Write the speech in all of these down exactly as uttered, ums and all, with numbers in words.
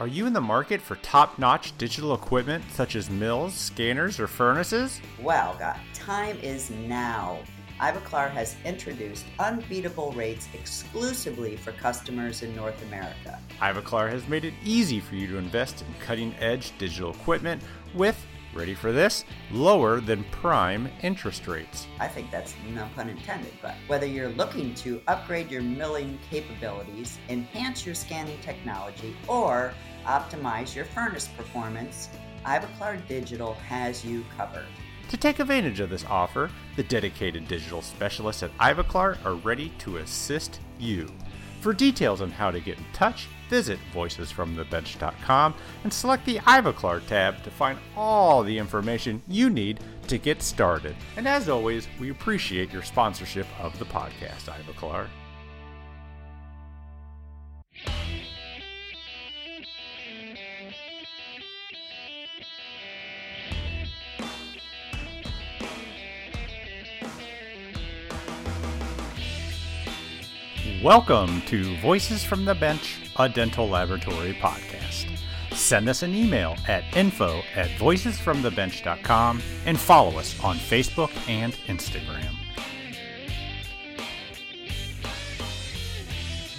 Are you in the market for top-notch digital equipment such as mills, scanners, or furnaces? Wow, God, time is now. Ivoclar has introduced unbeatable rates exclusively for customers in North America. Ivoclar has made it easy for you to invest in cutting-edge digital equipment with, ready for this, lower than prime interest rates. I think that's no pun intended, but whether you're looking to upgrade your milling capabilities, enhance your scanning technology, or optimize your furnace performance, Ivoclar Digital has you covered. To take advantage of this offer, the dedicated digital specialists at Ivoclar are ready to assist you. For details on how to get in touch, visit voices from the bench dot com and select the Ivoclar tab to find all the information you need to get started. And as always, we appreciate your sponsorship of the podcast, Ivoclar. Welcome to Voices from the Bench, a dental laboratory podcast. Send us an email at info at voices from the bench dot com and follow us on Facebook and Instagram.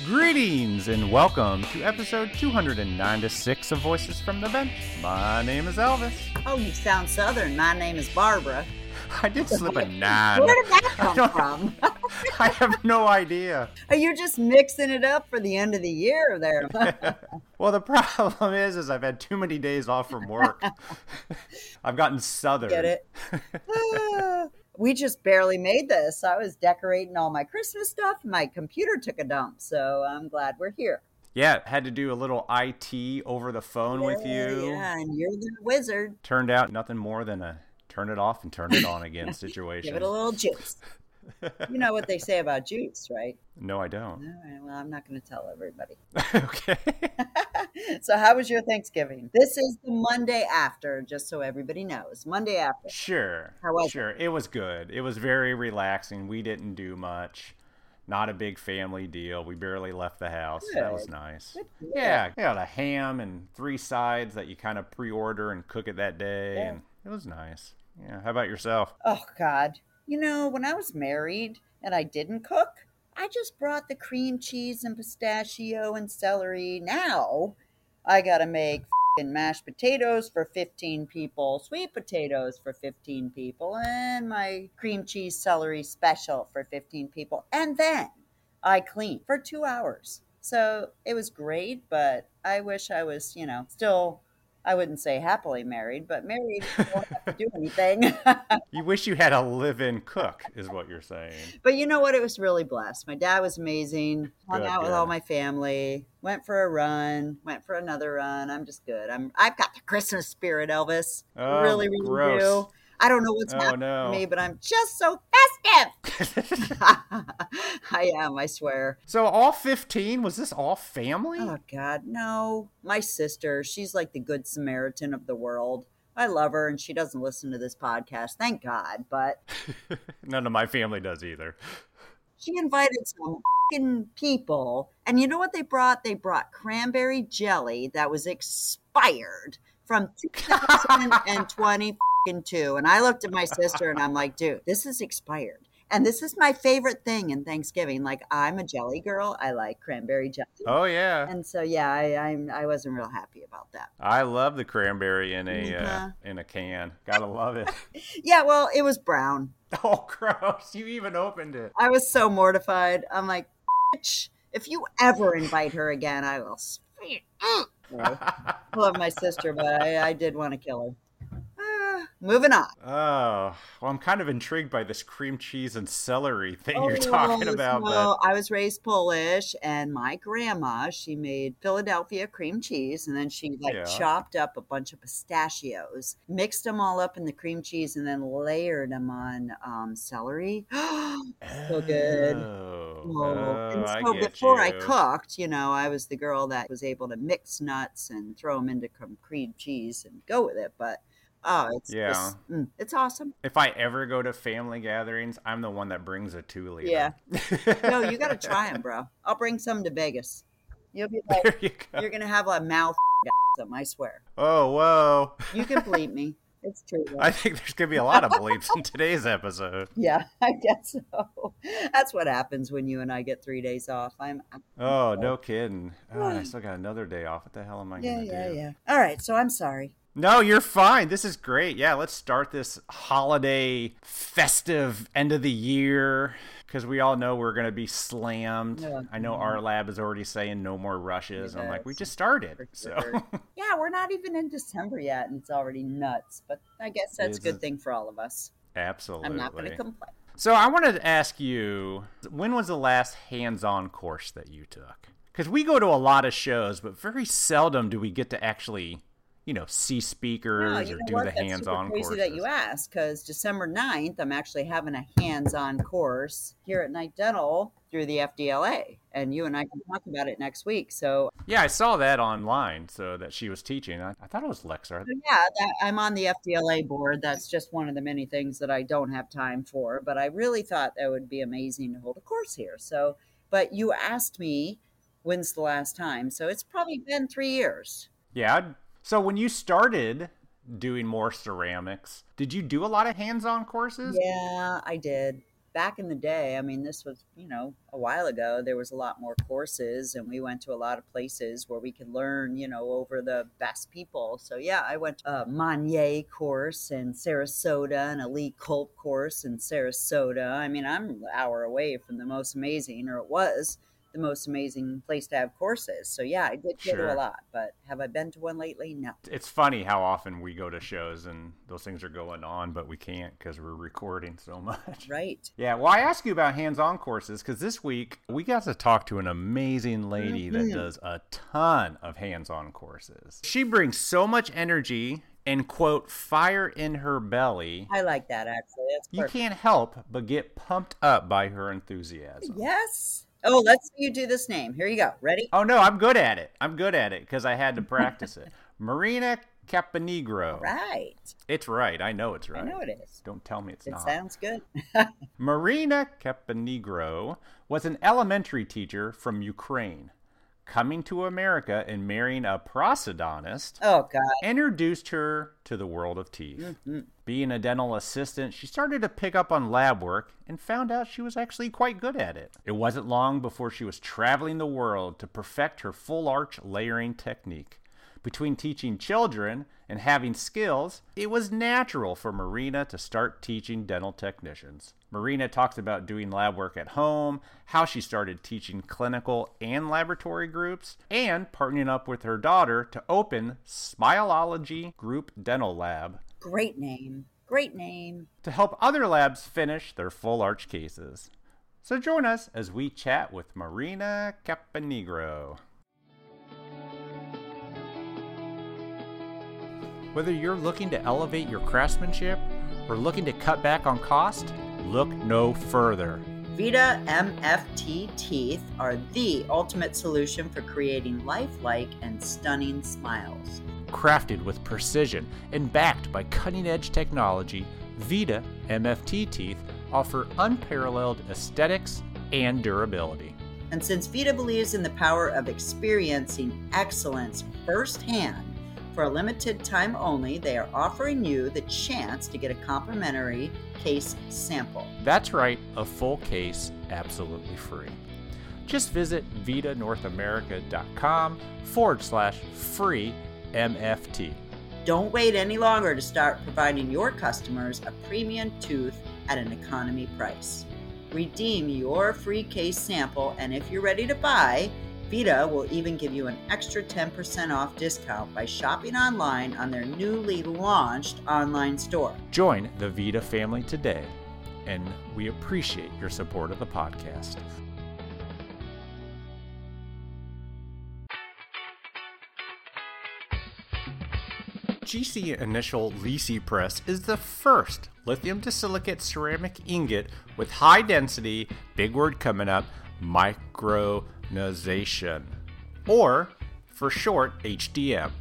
Greetings and welcome to episode two hundred ninety-six of Voices from the Bench. My name is Elvis. Oh, you sound Southern. My name is Barbara. I did slip a nine. Where did that come from? I have no idea. You're just mixing it up for the end of the year there. Well, the problem is, is I've had too many days off from work. I've gotten Southern. Get it? uh, we just barely made this. I was decorating all my Christmas stuff. My computer took a dump, so I'm glad we're here. Yeah, had to do a little I T over the phone yeah, with you. Yeah, and you're the wizard. Turned out nothing more than a turn it off and turn it on again situation. Give it a little juice. You know what they say about juice, right? No, I don't. All right, well, I'm not going to tell everybody. Okay. So how was your Thanksgiving? This is the Monday after, just so everybody knows. Monday after. Sure. How was it? Sure. It was good. It was very relaxing. We didn't do much. Not a big family deal. We barely left the house. Good. That was nice. Good. Yeah. I got a ham and three sides that you kind of pre-order and cook it that day. Yeah. And it was nice. Yeah. How about yourself? Oh, God. You know, when I was married and I didn't cook, I just brought the cream cheese and pistachio and celery. Now I got to make f***ing mashed potatoes for fifteen people, sweet potatoes for fifteen people, and my cream cheese celery special for fifteen people. And then I cleaned for two hours. So it was great, but I wish I was, you know, still... I wouldn't say happily married, but married, you don't have to do anything. You wish you had a live-in cook is what you're saying. But you know what? It was really blessed. My dad was amazing. Hung good, out good. With all my family. Went for a run. Went for another run. I'm just good. I'm, I've got the Christmas spirit, Elvis. Oh, really, really gross. Do. I don't know what's oh, happening no. to me, but I'm just so festive. I am, I swear. So all fifteen, was this all family? Oh, God, no. My sister, she's like the good Samaritan of the world. I love her, and she doesn't listen to this podcast. Thank God, but... None of my family does either. She invited some f***ing people, and you know what they brought? They brought cranberry jelly that was expired from two thousand twenty. Too. And I looked at my sister and I'm like, dude, this is expired. And this is my favorite thing in Thanksgiving. Like, I'm a jelly girl. I like cranberry jelly. Oh, yeah. And so, yeah, I I'm, I wasn't real happy about that. I love the cranberry in a uh-huh. uh, in a can. Gotta love it. Yeah, well, it was brown. Oh, gross. You even opened it. I was so mortified. I'm like, bitch, if you ever invite her again, I will spit out. I love my sister, but I, I did want to kill her. Moving on. Oh, well, I'm kind of intrigued by this cream cheese and celery thing oh, you're talking yes, about. Well, but... I was raised Polish, and my grandma, she made Philadelphia cream cheese, and then she like yeah. chopped up a bunch of pistachios, mixed them all up in the cream cheese, and then layered them on um, celery. So good. Oh, oh. And so I before you. I cooked, you know, I was the girl that was able to mix nuts and throw them into cream cheese and go with it, but oh, it's yeah. just, mm, it's awesome. If I ever go to family gatherings, I'm the one that brings a two-liter. Yeah. No, you got to try them, bro. I'll bring some to Vegas. You'll be like, there you go. You're going to have a mouth them, I swear. Oh, whoa. You can bleep me. It's true. Right? I think there's going to be a lot of bleeps in today's episode. Yeah, I guess so. That's what happens when you and I get three days off. I'm. I'm oh, no kidding. Oh, I still got another day off. What the hell am I yeah, going to yeah, do? Yeah, yeah, yeah. All right, so I'm sorry. No, you're fine. This is great. Yeah, let's start this holiday, festive end of the year, because we all know we're going to be slammed. No, I know no. Our lab is already saying no more rushes. And I'm like, we just started. Sure. So yeah, we're not even in December yet, and it's already nuts. But I guess that's it's a good a... thing for all of us. Absolutely. I'm not going to complain. So I wanted to ask you, when was the last hands-on course that you took? Because we go to a lot of shows, but very seldom do we get to actually... you know, see speakers no, you or know do what? the That's hands-on courses. That's crazy that you ask, because December ninth, I'm actually having a hands-on course here at Night Dental through the F D L A, and you and I can talk about it next week, so. Yeah, I saw that online, so that she was teaching. I, I thought it was Lexar. So yeah, that, I'm on the F D L A board. That's just one of the many things that I don't have time for, but I really thought that would be amazing to hold a course here. So, but you asked me when's the last time, so it's probably been three years. Yeah, I'd So when you started doing more ceramics, did you do a lot of hands-on courses? Yeah, I did. Back in the day, I mean, this was, you know, a while ago, there was a lot more courses and we went to a lot of places where we could learn, you know, over the best people. So yeah, I went to a Monnier course in Sarasota and a Lee Culp course in Sarasota. I mean, I'm an hour away from the most amazing, or it was the most amazing place to have courses. So yeah, I did go sure. to a lot, but have I been to one lately? No. It's funny how often we go to shows and those things are going on, but we can't because we're recording so much. Right. Yeah. Well, I asked you about hands-on courses because this week we got to talk to an amazing lady mm-hmm. that does a ton of hands-on courses. She brings so much energy and, quote, fire in her belly. I like that, actually. That's you perfect. Can't help but get pumped up by her enthusiasm. Yes. Oh, let's see you do this name. Here you go. Ready? Oh, no, I'm good at it. I'm good at it because I had to practice it. Marina Caponigro. All right. It's right. I know it's right. I know it is. Don't tell me it's it not. It sounds good. Marina Caponigro was an elementary teacher from Ukraine. Coming to America and marrying a prosthodontist oh, God. introduced her to the world of teeth. Mm-hmm. Being a dental assistant, she started to pick up on lab work and found out she was actually quite good at it. It wasn't long before she was traveling the world to perfect her full arch layering technique. Between teaching children and having skills, it was natural for Marina to start teaching dental technicians. Marina talks about doing lab work at home, how she started teaching clinical and laboratory groups, and partnering up with her daughter to open Smileology Group Dental Lab. Great name. Great name. To help other labs finish their full arch cases. So join us as we chat with Marina Caponigro. Whether you're looking to elevate your craftsmanship or looking to cut back on cost, look no further. Vita M F T teeth are the ultimate solution for creating lifelike and stunning smiles. Crafted with precision and backed by cutting-edge technology, Vita M F T teeth offer unparalleled aesthetics and durability. And since Vita believes in the power of experiencing excellence firsthand, for a limited time only, they are offering you the chance to get a complimentary case sample. That's right, a full case absolutely free. Just visit vita north america dot com forward slash free M F T. Don't wait any longer to start providing your customers a premium tooth at an economy price. Redeem your free case sample, and if you're ready to buy, Vita will even give you an extra ten percent off discount by shopping online on their newly launched online store. Join the Vita family today, and we appreciate your support of the podcast. G C Initial LiSi Press is the first lithium to silicate ceramic ingot with high density, big word coming up, micro or for short, H D M,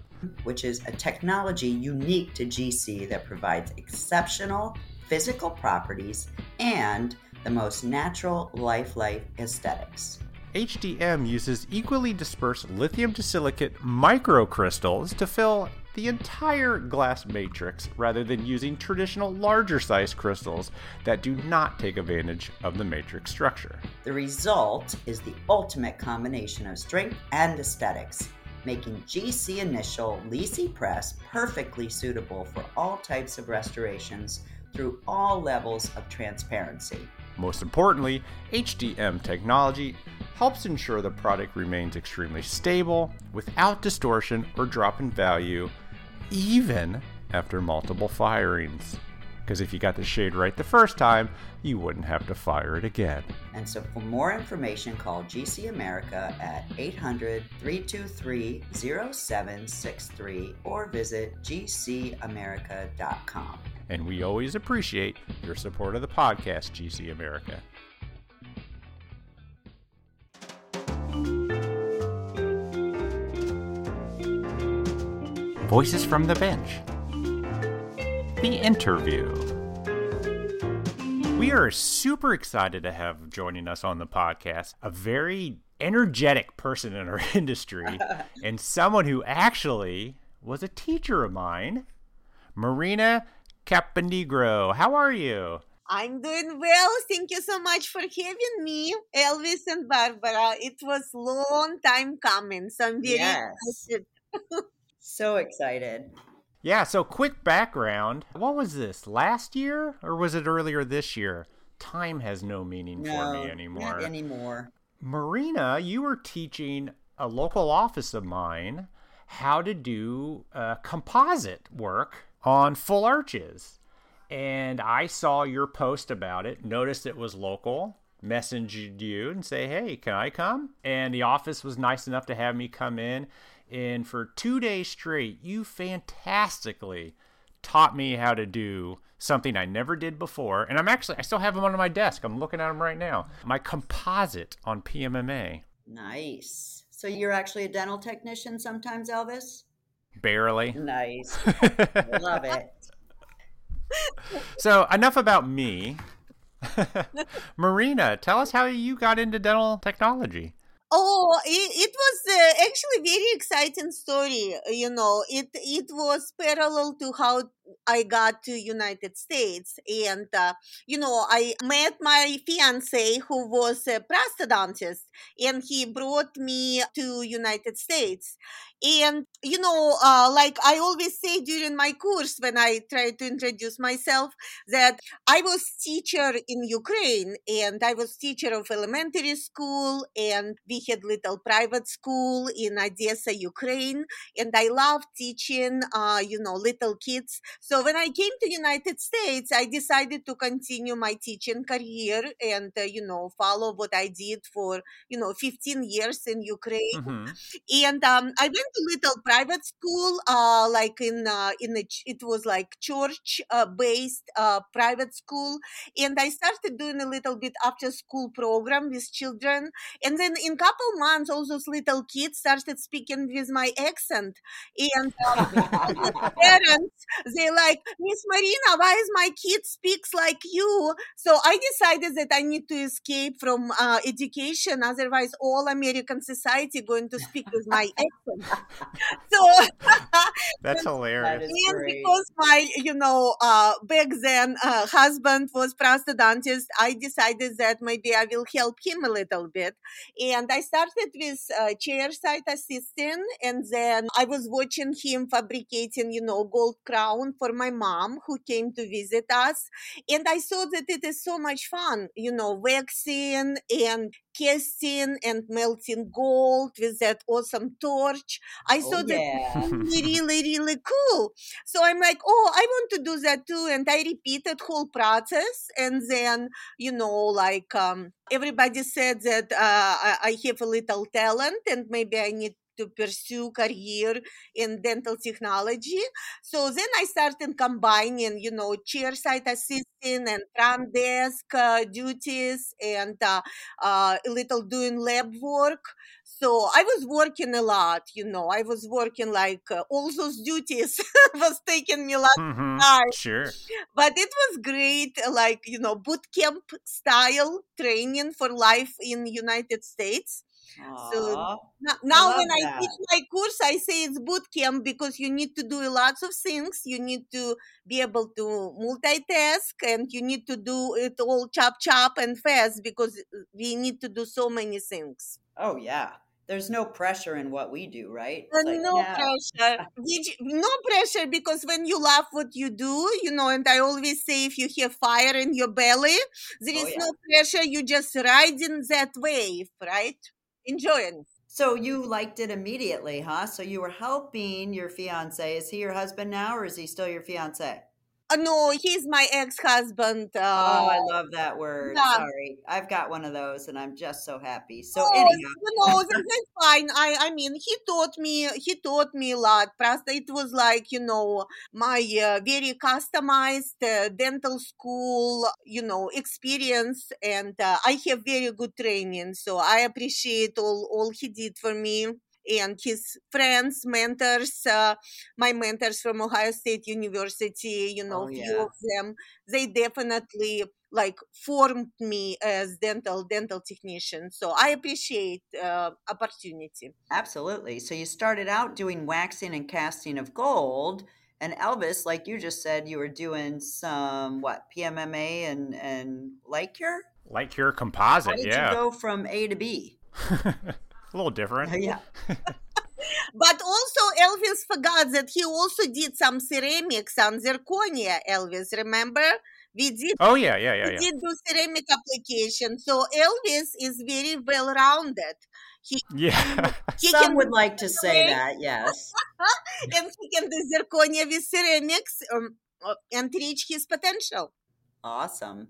which is a technology unique to G C that provides exceptional physical properties and the most natural lifelike aesthetics. H D M uses equally dispersed lithium to silicate microcrystals to fill the entire glass matrix rather than using traditional larger size crystals that do not take advantage of the matrix structure. The result is the ultimate combination of strength and aesthetics, making G C Initial LiSi Press perfectly suitable for all types of restorations through all levels of transparency. Most importantly, H D M technology helps ensure the product remains extremely stable without distortion or drop in value, even after multiple firings. Because if you got the shade right the first time, you wouldn't have to fire it again. And so for more information, call G C America at eight hundred, three two three, zero seven six three or visit g c america dot com. And we always appreciate your support of the podcast, G C America. Voices from the Bench. The interview. We are super excited to have joining us on the podcast a very energetic person in our industry and someone who actually was a teacher of mine, Marina Caponigro. How are you? I'm doing well. Thank you so much for having me, Elvis and Barbara. It was a long time coming, so I'm very yes. excited. So excited. Yeah, so quick background. What was this, last year or was it earlier this year? Time has no meaning no, for me anymore. Not anymore. Marina, you were teaching a local office of mine how to do uh, composite work on full arches. And I saw your post about it, noticed it was local, messaged you and say, hey, can I come? And the office was nice enough to have me come in. And for two days straight, you fantastically taught me how to do something I never did before. And I'm actually, I still have them on my desk. I'm looking at them right now. My composite on P M M A. Nice. So you're actually a dental technician sometimes, Elvis? Barely. Nice. Love it. So enough about me. Marina, tell us how you got into dental technology. Oh, it, it was uh, actually a very exciting story, you know. It it was parallel to how I got to United States. And, uh, you know, I met my fiancé who was a prosthodontist, and he brought me to United States. And, you know, uh, like I always say during my course when I try to introduce myself, that I was teacher in Ukraine, and I was teacher of elementary school, and we had little private school in Odessa, Ukraine, and I loved teaching, uh, you know, little kids. So when I came to United States, I decided to continue my teaching career and, uh, you know, follow what I did for, you know, fifteen years in Ukraine. Mm-hmm. And um, I went to little private school, uh, like in, uh, in a ch- it was like church-based uh, uh, private school. And I started doing a little bit after-school program with children. And then in a couple months, all those little kids started speaking with my accent. And uh, parents, they're like, Miss Marina, why is my kid speaks like you? So I decided that I need to escape from uh, education. Otherwise, all American society going to speak with my accent. So that's and, hilarious. And that because my, you know, uh, back then uh, husband was prosthodontist, I decided that maybe I will help him a little bit. And I started with uh, chairside assistant, and then I was watching him fabricating, you know, gold crown for my mom who came to visit us. And I saw that it is so much fun, you know, waxing and casting and melting gold with that awesome torch. I saw oh, yeah. that really, really, really cool. So I'm like, oh, I want to do that too. And I repeated whole process. And then, you know, like um, everybody said that uh, I have a little talent and maybe I need to pursue career in dental technology. So then I started combining, you know, chairside assisting and front desk uh, duties and uh, uh, a little doing lab work. So I was working a lot, you know, I was working like uh, all those duties was taking me a lot mm-hmm. of time. Sure. But it was great, like, you know, boot camp style training for life in United States. Aww. So n- now I when that. I teach my course, I say it's boot camp because you need to do lots of things. You need to be able to multitask and you need to do it all chop, chop and fast because we need to do so many things. Oh, yeah. There's no pressure in what we do, right? It's like, no yeah. pressure. Did you, no pressure because when you love what you do, you know, and I always say if you have fire in your belly, there is oh, yeah. no pressure. You just ride in that wave, right? Enjoying. So you liked it immediately, huh? So you were helping your fiance. Is he your husband now or is he still your fiance? Uh, no, he's my ex-husband. Uh, oh, I love that word. Yeah. Sorry. I've got one of those and I'm just so happy. So oh, anyhow. No, that's fine. I, I mean, he taught me, he taught me a lot. It was like, you know, my uh, very customized uh, dental school, you know, experience. And uh, I have very good training. So I appreciate all, all he did for me. And his friends, mentors, uh, my mentors from Ohio State University, you know, oh, yeah. few of them, they definitely like formed me as dental dental technician. So I appreciate uh, opportunity. Absolutely. So you started out doing waxing and casting of gold. And Elvis, like you just said, you were doing some, what, P M M A and, and light cure? Light cure composite, yeah. How did yeah. you go from A to B? A little different. Yeah. But also Elvis forgot that he also did some ceramics on zirconia, Elvis, remember? We did. Oh, yeah, yeah, yeah. We yeah. did do ceramic application. So Elvis is very well-rounded. He, yeah. he Some can would like to say that, yes. And he can do zirconia with ceramics um, and reach his potential. Awesome.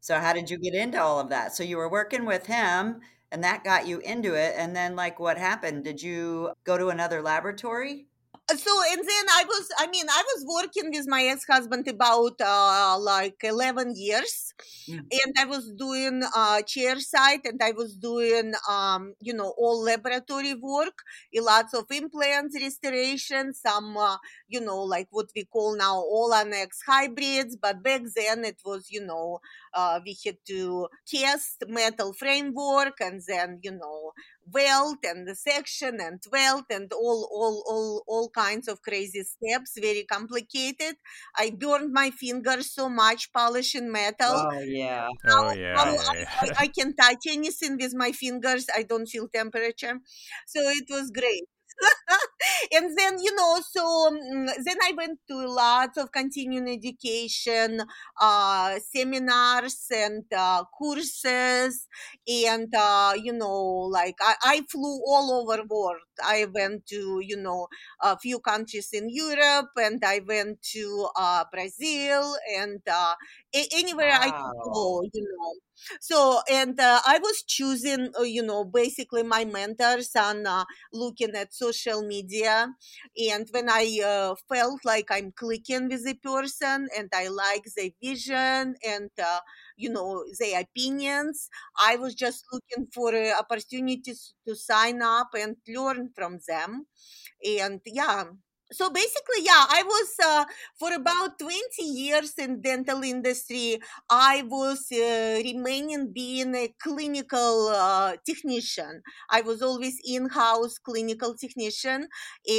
So how did you get into all of that? So you were working with him. And that got you into it. And then, like, what happened? Did you go to another laboratory? So, and then I was, I mean, I was working with my ex-husband about, uh, like, eleven years. Mm-hmm. And I was doing uh, chairside, and I was doing, um, you know, all laboratory work, lots of implants, restoration, some, uh, you know, like what we call now all Annex hybrids. But back then it was, you know, uh, we had to test metal framework and then, you know, weld and the section and weld and all, all, all, all kinds of crazy steps, very complicated. I burned my fingers so much polishing metal. Oh yeah, now, oh yeah. Now yeah. I, I, I can touch anything with my fingers. I don't feel temperature, so it was great. And then, you know, so um, then I went to lots of continuing education, uh, seminars and uh, courses. And, uh, you know, like I, I flew all over the world. I went to, you know, a few countries in Europe and I went to uh, Brazil and uh, a- anywhere wow. I could go, you know. So, and uh, I was choosing, uh, you know, basically my mentors and uh, looking at social media. And when I uh, felt like I'm clicking with the person and I like their vision and, uh, you know, their opinions, I was just looking for uh, opportunities to sign up and learn from them. And yeah. So basically, yeah, I was, uh, for about twenty years in dental industry, I was uh, remaining being a clinical uh, technician. I was always in-house clinical technician.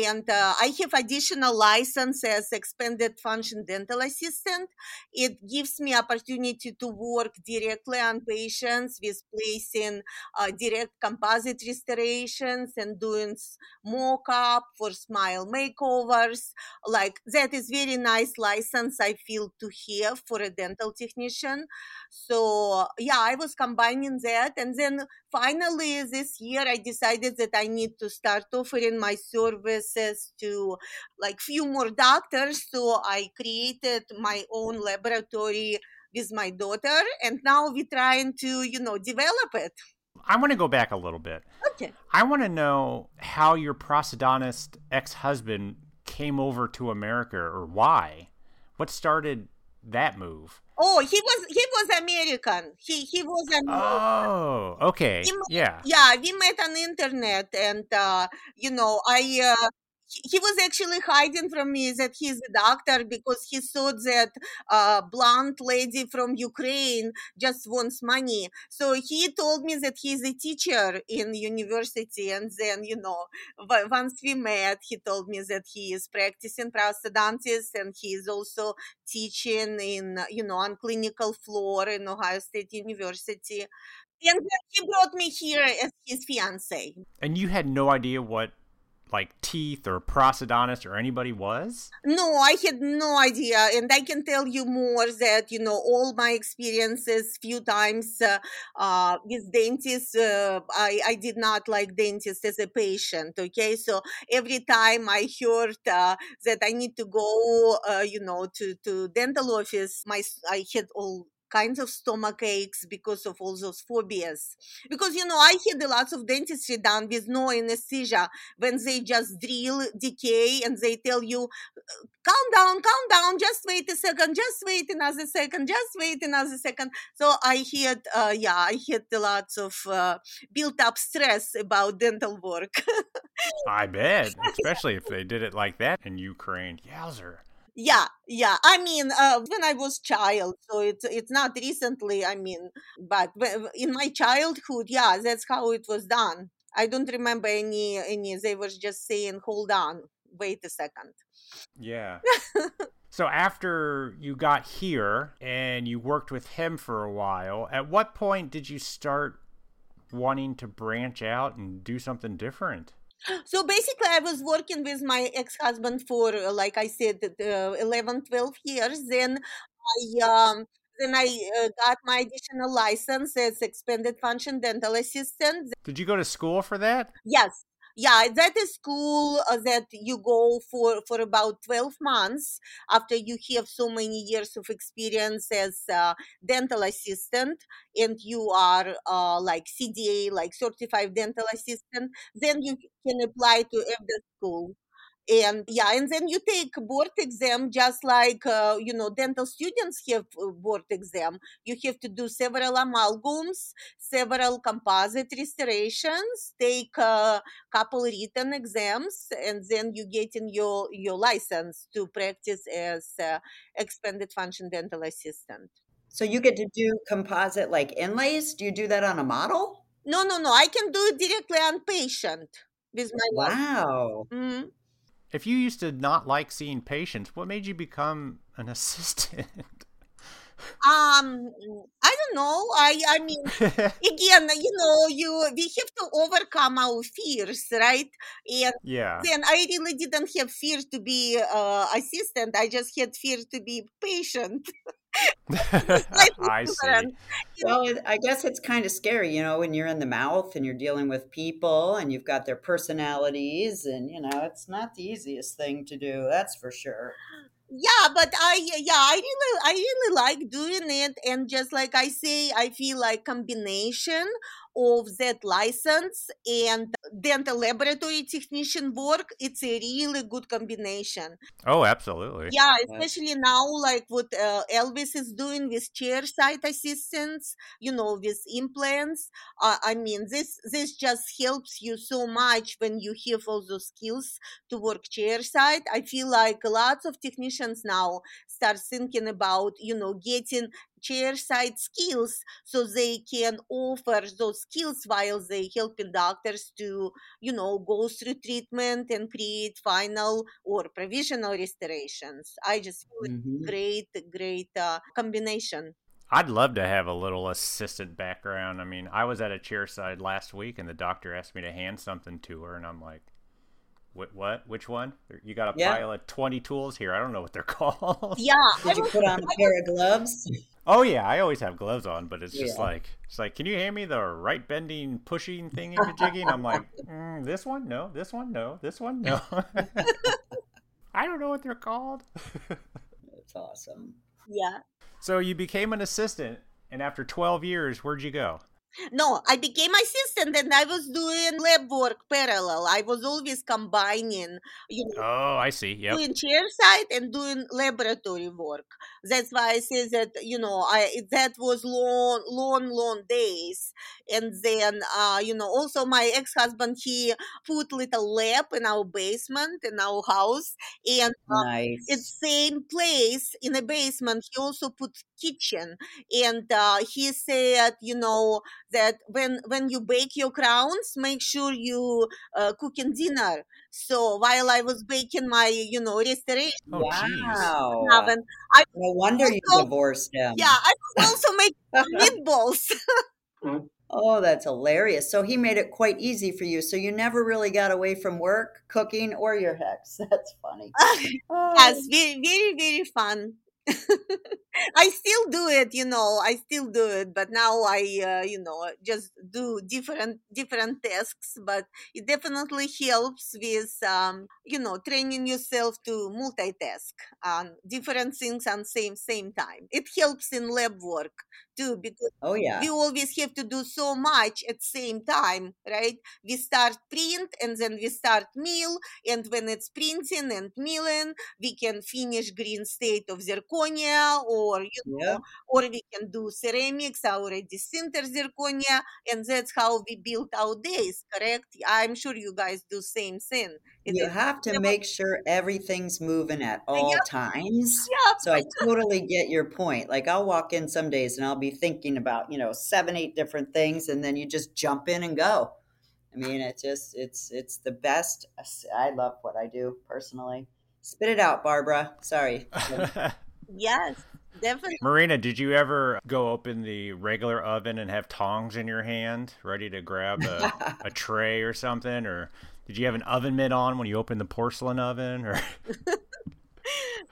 And uh, I have additional license as expanded function dental assistant. It gives me opportunity to work directly on patients with placing uh, direct composite restorations and doing mock-up for smile makeover. Like that is very nice license I feel to have for a dental technician. So yeah, I was combining that. And then finally this year I decided that I need to start offering my services to like few more doctors. So I created my own laboratory with my daughter and now we're trying to, you know, develop it. I want to go back a little bit. Okay. I want to know how your prosthodontist ex-husband came over to America, or why. What started that move? Oh, he was he was American. He he was American. Oh, okay. He, yeah. Yeah, we met on the internet, and uh, you know, I. Uh, He was actually hiding from me that he's a doctor because he thought that a blonde lady from Ukraine just wants money. So he told me that he's a teacher in university. And then, you know, once we met, he told me that he is practicing prosthodontist and he is also teaching in, you know, on clinical floor in Ohio State University. And he brought me here as his fiance. And you had no idea what like teeth or prosthodontist or anybody was? No, I had no idea. And I can tell you more that, you know, all my experiences, few times uh, uh, with dentists, uh, I, I did not like dentists as a patient, okay? So every time I heard uh, that I need to go, uh, you know, to, to dental office, my I had all kinds of stomach aches because of all those phobias. Because, you know, I had a lot of dentistry done with no anesthesia when they just drill, decay, and they tell you, calm down, calm down, just wait a second, just wait another second, just wait another second. So I had, uh, yeah, I had a lot of uh, built-up stress about dental work. I bet, especially if they did it like that in Ukraine. Yowzer. Yeah, yeah. I mean, uh, when I was child, so it's it's not recently. I mean, but in my childhood, yeah, that's how it was done. I don't remember any any. They were just saying, "Hold on, wait a second." Yeah. So after you got here and you worked with him for a while, at what point did you start wanting to branch out and do something different? So basically, I was working with my ex-husband for, uh, like I said, uh, eleven, twelve years. Then I um, then I uh, got my additional license as expanded function dental assistant. Did you go to school for that? Yes. Yeah, that is school uh, that you go for, for about twelve months after you have so many years of experience as a dental assistant and you are uh, like C D A, like certified dental assistant, then you can apply to F D L A school. And yeah, and then you take board exam just like, uh, you know, dental students have board exam. You have to do several amalgams, several composite restorations, take a couple written exams, and then you get in your, your license to practice as uh, expanded function dental assistant. So you get to do composite like inlays? Do you do that on a model? No, no, no. I can do it directly on patient with my wow. Mm-hmm. If you used to not like seeing patients, what made you become an assistant? Um, I don't know. I, I mean, again, you know, you we have to overcome our fears, right? And yeah. Then I really didn't have fear to be uh, assistant. I just had fear to be patient. I see. Well, I guess it's kind of scary, you know, when you're in the mouth and you're dealing with people and you've got their personalities and, you know, it's not the easiest thing to do. That's for sure. Yeah, but I yeah I really I really like doing it, and just like I say, I feel like combination of that license and dental laboratory technician work, it's a really good combination. Oh, absolutely. Yeah, especially now, like what uh, Elvis is doing with chair side assistance, you know, with implants. Uh, I mean, this this just helps you so much when you have all those skills to work chair side. I feel like lots of technicians now start thinking about, you know, getting chair side skills so they can offer those skills while they helping doctors to, you know, go through treatment and create final or provisional restorations. I just feel mm-hmm. it's a great, great uh, combination. I'd love to have a little assistant background. I mean, I was at a chair side last week and the doctor asked me to hand something to her and I'm like, What, what? Which one? You got a yeah. pile of twenty tools here. I don't know what they're called. Yeah. Did you put on a pair of gloves? Oh, yeah. I always have gloves on, but it's yeah. just like, it's like, can you hand me the right bending, pushing thingy, majiggy? And I'm like, mm, this one? No. This one? No. This one? No. I don't know what they're called. That's awesome. Yeah. So you became an assistant, and after twelve years, where'd you go? No, I became assistant and I was doing lab work parallel. I was always combining, you know, oh, I see. Yep. doing chair side and doing laboratory work. That's why I say that, you know, I that was long, long, long days. And then, uh, you know, also my ex-husband, he put little lab in our basement, in our house. And um, nice. It's same place in the basement. He also put kitchen. And uh, he said, you know, that when when you bake your crowns, make sure you uh, cook in dinner. So while I was baking my, you know, restoration, oh, wow, oven, I no wonder also, you divorced him. Yeah, I was also making meatballs. Oh, that's hilarious! So he made it quite easy for you. So you never really got away from work, cooking, or your hex. That's funny. Oh. Yes, very, very, very fun. I still do it, you know, I still do it, but now I, uh, you know, just do different, different tasks, but it definitely helps with, um, you know, training yourself to multitask on different things on same, same time. It helps in lab work too, because oh, yeah. we always have to do so much at same time, right? We start print and then we start mill, and when it's printing and milling, we can finish green state of zirconia, or you know, yeah. or we can do ceramics, already sinter zirconia, and that's how we build our days, correct? I'm sure you guys do same thing. It you have to never- make sure everything's moving at all yeah. times. Yeah. So I totally get your point. Like I'll walk in some days and I'll be thinking about, you know, seven, eight different things, and then you just jump in and go. I mean, it's just, it's, it's the best. I love what I do personally. Spit it out, Barbara. Sorry. Yes, definitely. Marina, did you ever go open the regular oven and have tongs in your hand ready to grab a, a tray or something? Or did you have an oven mitt on when you opened the porcelain oven? Or...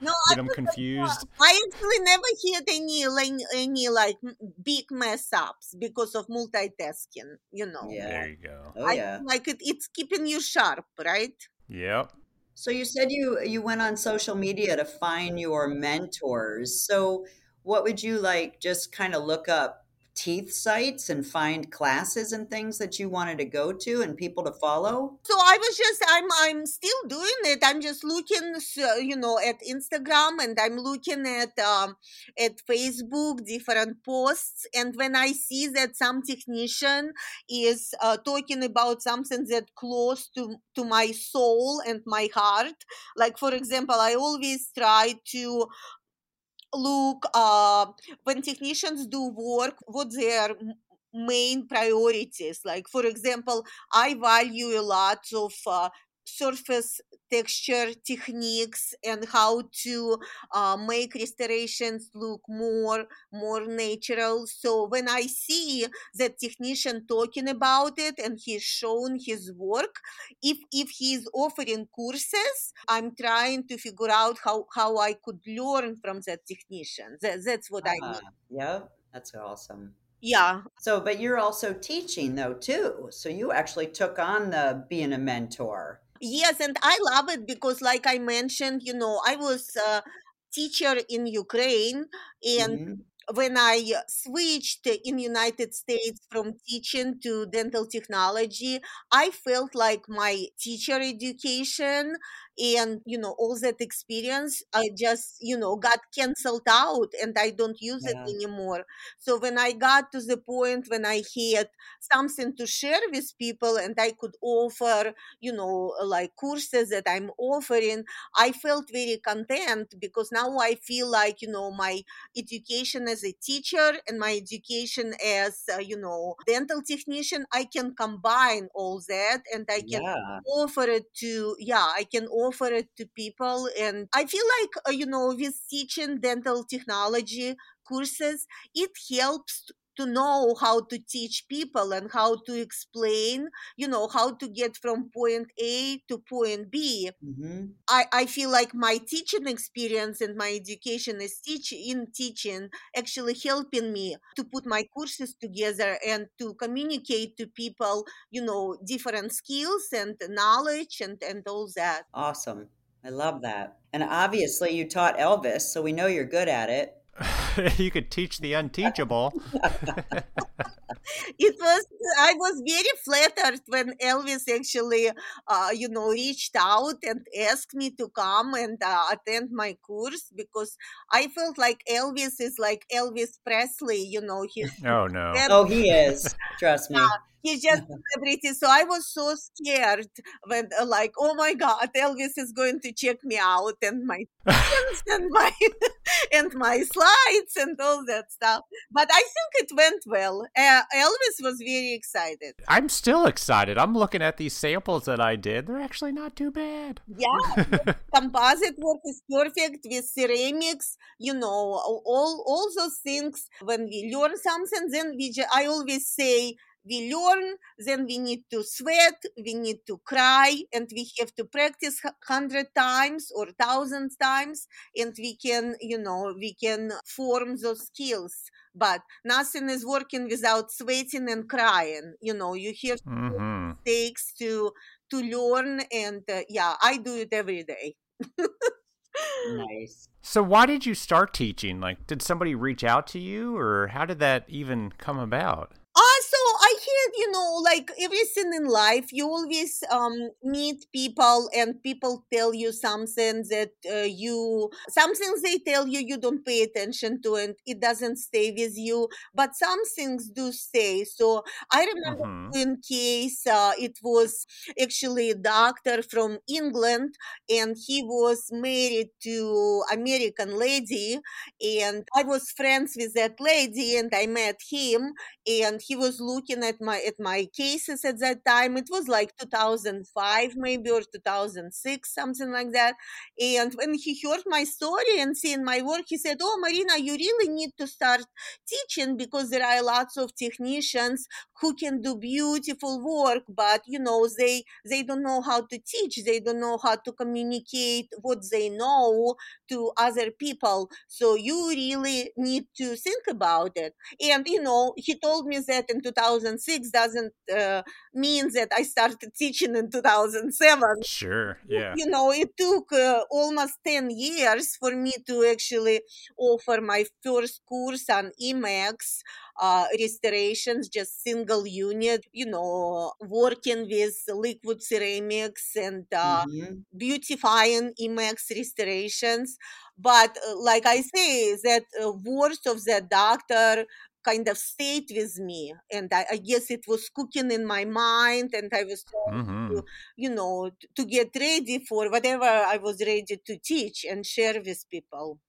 No, I I'm confused. I actually never had any like, any like big mess ups because of multitasking, you know. Yeah, there you go. Oh, I, yeah. Like it, it's keeping you sharp, right? Yep. So you said you, you went on social media to find your mentors. So what would you like, just kind of look up teeth sites and find classes and things that you wanted to go to and people to follow? So I was just, I'm I'm still doing it. I'm just looking, you know, at Instagram, and I'm looking at um, at Facebook, different posts. And when I see that some technician is uh, talking about something that's close to, to my soul and my heart, like, for example, I always try to look, uh, when technicians do work, what their main priorities. Like, for example, I value a lot of uh, surface texture techniques and how to uh, make restorations look more more natural. So when I see that technician talking about it and he's shown his work, if if he's offering courses, I'm trying to figure out how, how I could learn from that technician. That, that's what uh, I mean. Yeah, that's awesome. Yeah. So, but you're also teaching though too. So you actually took on the being a mentor. Yes, and I love it because like I mentioned, you know, I was a teacher in Ukraine, and mm-hmm. when I switched in United States from teaching to dental technology, I felt like my teacher education and, you know, all that experience, I just, you know, got canceled out, and I don't use yeah. it anymore. So when I got to the point when I had something to share with people and I could offer, you know, like courses that I'm offering, I felt very content because now I feel like, you know, my education as a teacher and my education as, uh, you know, dental technician, I can combine all that, and I can yeah. offer it to, yeah, I can offer offer it to people. And I feel like, uh, you know, with teaching dental technology courses, it helps to know how to teach people and how to explain, you know, how to get from point A to point B. Mm-hmm. I, I feel like my teaching experience and my education is teach, in teaching actually helping me to put my courses together and to communicate to people, you know, different skills and knowledge and, and all that. Awesome. I love that. And obviously you taught Elvis, so we know you're good at it. You could teach the unteachable. It was, I was very flattered when Elvis actually, uh, you know, reached out and asked me to come and uh, attend my course, because I felt like Elvis is like Elvis Presley, you know. He's oh, no. Very- oh, he is. Trust me. Uh, He's just a celebrity. So I was so scared when, uh, like, oh my God, Elvis is going to check me out and my and my and my slides and all that stuff. But I think it went well. Uh, Elvis was very excited. I'm still excited. I'm looking at these samples that I did. They're actually not too bad. Yeah, composite work is perfect with ceramics. You know, all all those things. When we learn something, then we. Ju- I always say. We learn, then we need to sweat, we need to cry, and we have to practice hundred times or thousand times, and we can, you know, we can form those skills. But nothing is working without sweating and crying. You know, you have to mm-hmm. make mistakes to to learn, and uh, yeah, I do it every day. Nice. So why did you start teaching? Like, did somebody reach out to you, or how did that even come about? Also, I had, you know, like everything in life, you always um, meet people and people tell you something that uh, you, some things they tell you, you don't pay attention to and it doesn't stay with you. But some things do stay. So I remember mm-hmm. in case, uh, it was actually a doctor from England and he was married to American lady. And I was friends with that lady and I met him and he was looking at my at my cases at that time. It was like two thousand five maybe or two thousand six, something like that. And when he heard my story and seeing my work, he said, oh, Marina, you really need to start teaching because there are lots of technicians who can do beautiful work, but, you know, they they don't know how to teach. They don't know how to communicate what they know to other people. So you really need to think about it. And, you know, he told me that in two thousand six doesn't uh, mean that I started teaching in two thousand seven. Sure, yeah. You know, it took uh, almost ten years for me to actually offer my first course on E M A X uh, restorations, just single unit, you know, working with liquid ceramics and uh, mm-hmm. beautifying E M A X restorations. But uh, like I say, that uh, words of the doctor kind of stayed with me. And I, I guess it was cooking in my mind and I was trying mm-hmm. to, you know, to get ready for whatever I was ready to teach and share with people.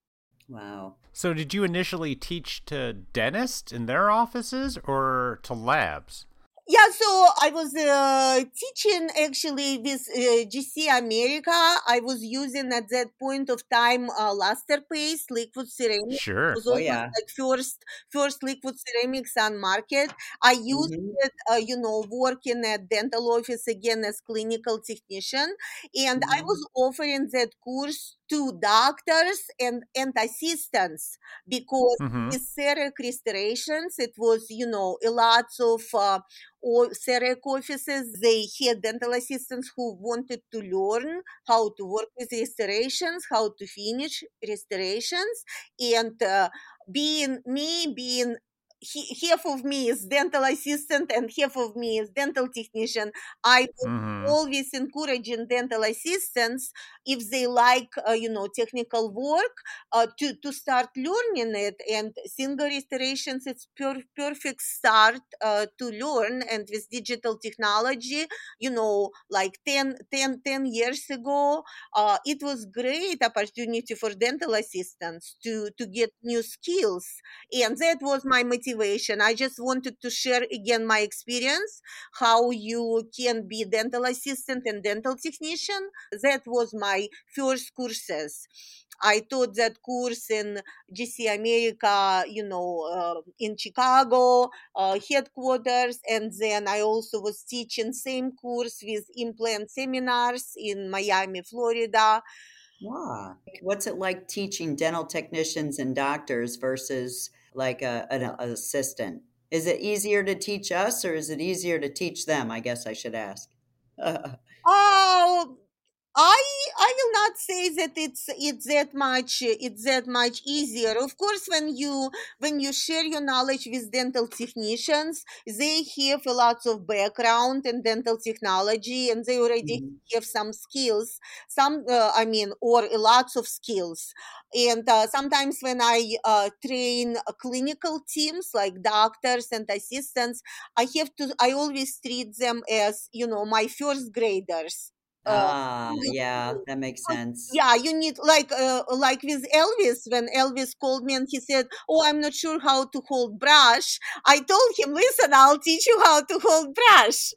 Wow. So did you initially teach to dentists in their offices or to labs? Yeah, so I was uh, teaching actually with uh, G C America. I was using at that point of time uh, Luster Pace, liquid ceramics. Sure. It was oh, yeah. like first, first liquid ceramics on market. I used mm-hmm. it, uh, you know, working at dental office again as clinical technician. And mm-hmm. I was offering that course to doctors and, and assistants because mm-hmm. with CEREC restorations, it was, you know, a lot of... Uh, or CEREC offices, they had dental assistants who wanted to learn how to work with restorations, how to finish restorations. And uh, being me, being he, half of me is dental assistant and half of me is dental technician, I was mm-hmm. always encouraging dental assistants, if they like, uh, you know, technical work, uh, to, to start learning it. And single restorations, it's per- perfect start uh, to learn. And with digital technology, you know, like ten, ten, ten years ago, uh, it was great opportunity for dental assistants to, to get new skills. And that was my motivation. I just wanted to share again my experience, how you can be dental assistant and dental technician. That was my My first courses. I taught that course in G C America, you know, uh, in Chicago uh, headquarters. And then I also was teaching same course with implant seminars in Miami, Florida. Wow. What's it like teaching dental technicians and doctors versus like a, an assistant? Is it easier to teach us or is it easier to teach them? I guess I should ask. Oh, I I will not say that it's it's that much it's that much easier. Of course, when you when you share your knowledge with dental technicians, they have a lot of background in dental technology, and they already mm-hmm. have some skills. Some uh, I mean, or lots of skills. And uh, sometimes when I uh, train uh, clinical teams like doctors and assistants, I have to. I always treat them as, you know, my first graders. Ah, uh, uh, yeah, that makes sense. Yeah, you need like uh, like with Elvis, when Elvis called me and he said, "Oh, I'm not sure how to hold brush." I told him, "Listen, I'll teach you how to hold brush."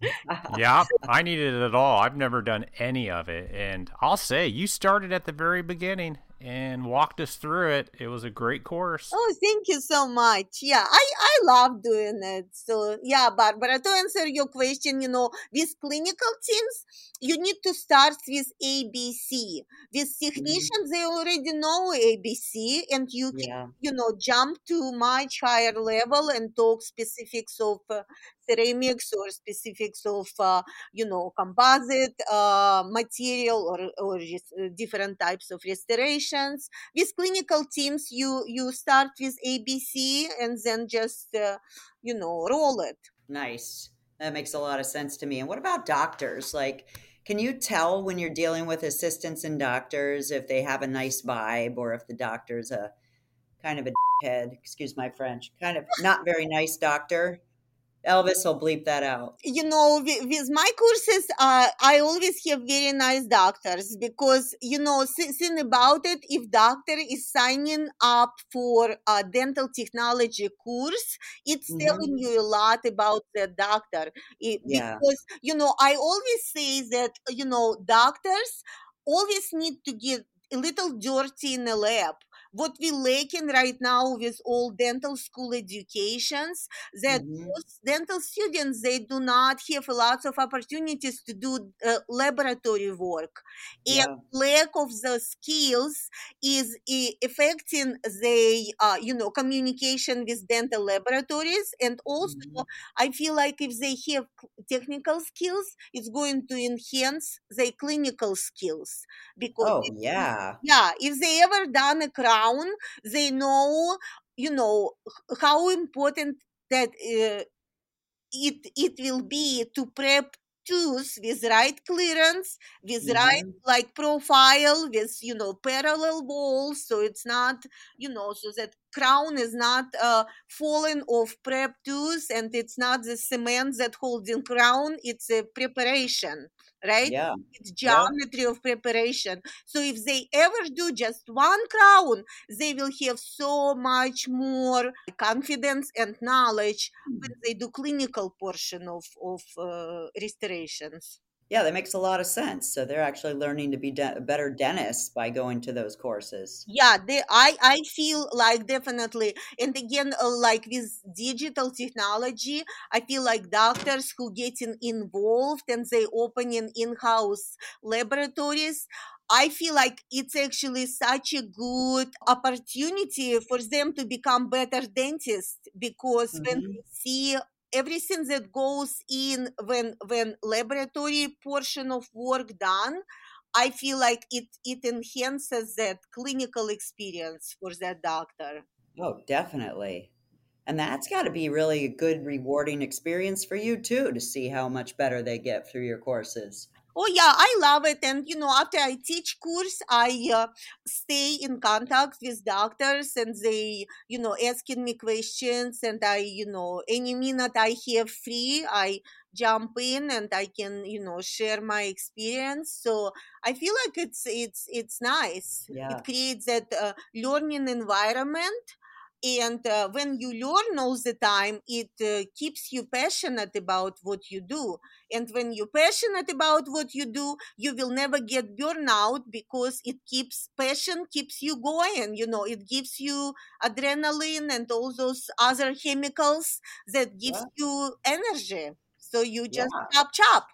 Yeah, I needed it at all. I've never done any of it, and I'll say you started at the very beginning and walked us through it. It was a great course. Oh, thank you so much. Yeah, I, I love doing it. So, yeah, Barbara, to answer your question, you know, with clinical teams, you need to start with A B C. With technicians, mm. they already know A B C, and you can, yeah. you know, jump to much higher level and talk specifics of uh, ceramics or specifics of, uh, you know, composite uh, material or, or res- different types of restoration. With clinical teams, you you start with A B C and then just, uh, you know, roll it. Nice. That makes a lot of sense to me. And what about doctors? Like, can you tell when you're dealing with assistants and doctors if they have a nice vibe or if the doctor's a kind of a head, excuse my French, kind of not very nice doctor? Elvis will bleep that out. You know, with, with my courses, uh, I always have very nice doctors because, you know, think about it, if doctor is signing up for a dental technology course, it's mm-hmm. telling you a lot about the doctor. It, yeah. Because, you know, I always say that, you know, doctors always need to get a little dirty in the lab. What we're lacking right now with all dental school educations, that mm-hmm. most dental students, they do not have lots of opportunities to do uh, laboratory work. Yeah. And lack of the skills is uh, affecting the, uh, you know, communication with dental laboratories. And also, mm-hmm. I feel like if they have technical skills, it's going to enhance their clinical skills. Because oh, if, yeah. Yeah, if they ever done a craft, they know, you know, how important that uh, it it will be to prep tooth with right clearance, with mm-hmm. right like profile, with, you know, parallel walls, so it's not, you know, so that crown is not uh, falling off prep tooth, and it's not the cement that holding crown. It's a preparation. Right? Yeah. It's geometry yeah. of preparation. So if they ever do just one crown, they will have so much more confidence and knowledge when they do clinical portion of, of uh, restorations. Yeah, that makes a lot of sense. So they're actually learning to be de- better dentists by going to those courses. Yeah, they, I, I feel like definitely. And again, uh, like with digital technology, I feel like doctors who getting involved and they opening in-house laboratories, I feel like it's actually such a good opportunity for them to become better dentists, because mm-hmm. when they see everything that goes in when when laboratory portion of work done, I feel like it, it enhances that clinical experience for that doctor. Oh, definitely. And that's got to be really a good, rewarding experience for you too, to see how much better they get through your courses. Oh, yeah, I love it. And, you know, after I teach course, I uh, stay in contact with doctors, and they, you know, asking me questions, and I, you know, any minute I have free, I jump in and I can, you know, share my experience. So I feel like it's, it's, it's nice. Yeah. It creates that uh, learning environment. And uh, when you learn all the time, it uh, keeps you passionate about what you do. And when you're passionate about what you do, you will never get burnout, because it keeps, passion keeps you going. You know, it gives you adrenaline and all those other chemicals that gives yeah. you energy. So you just yeah. chop, chop.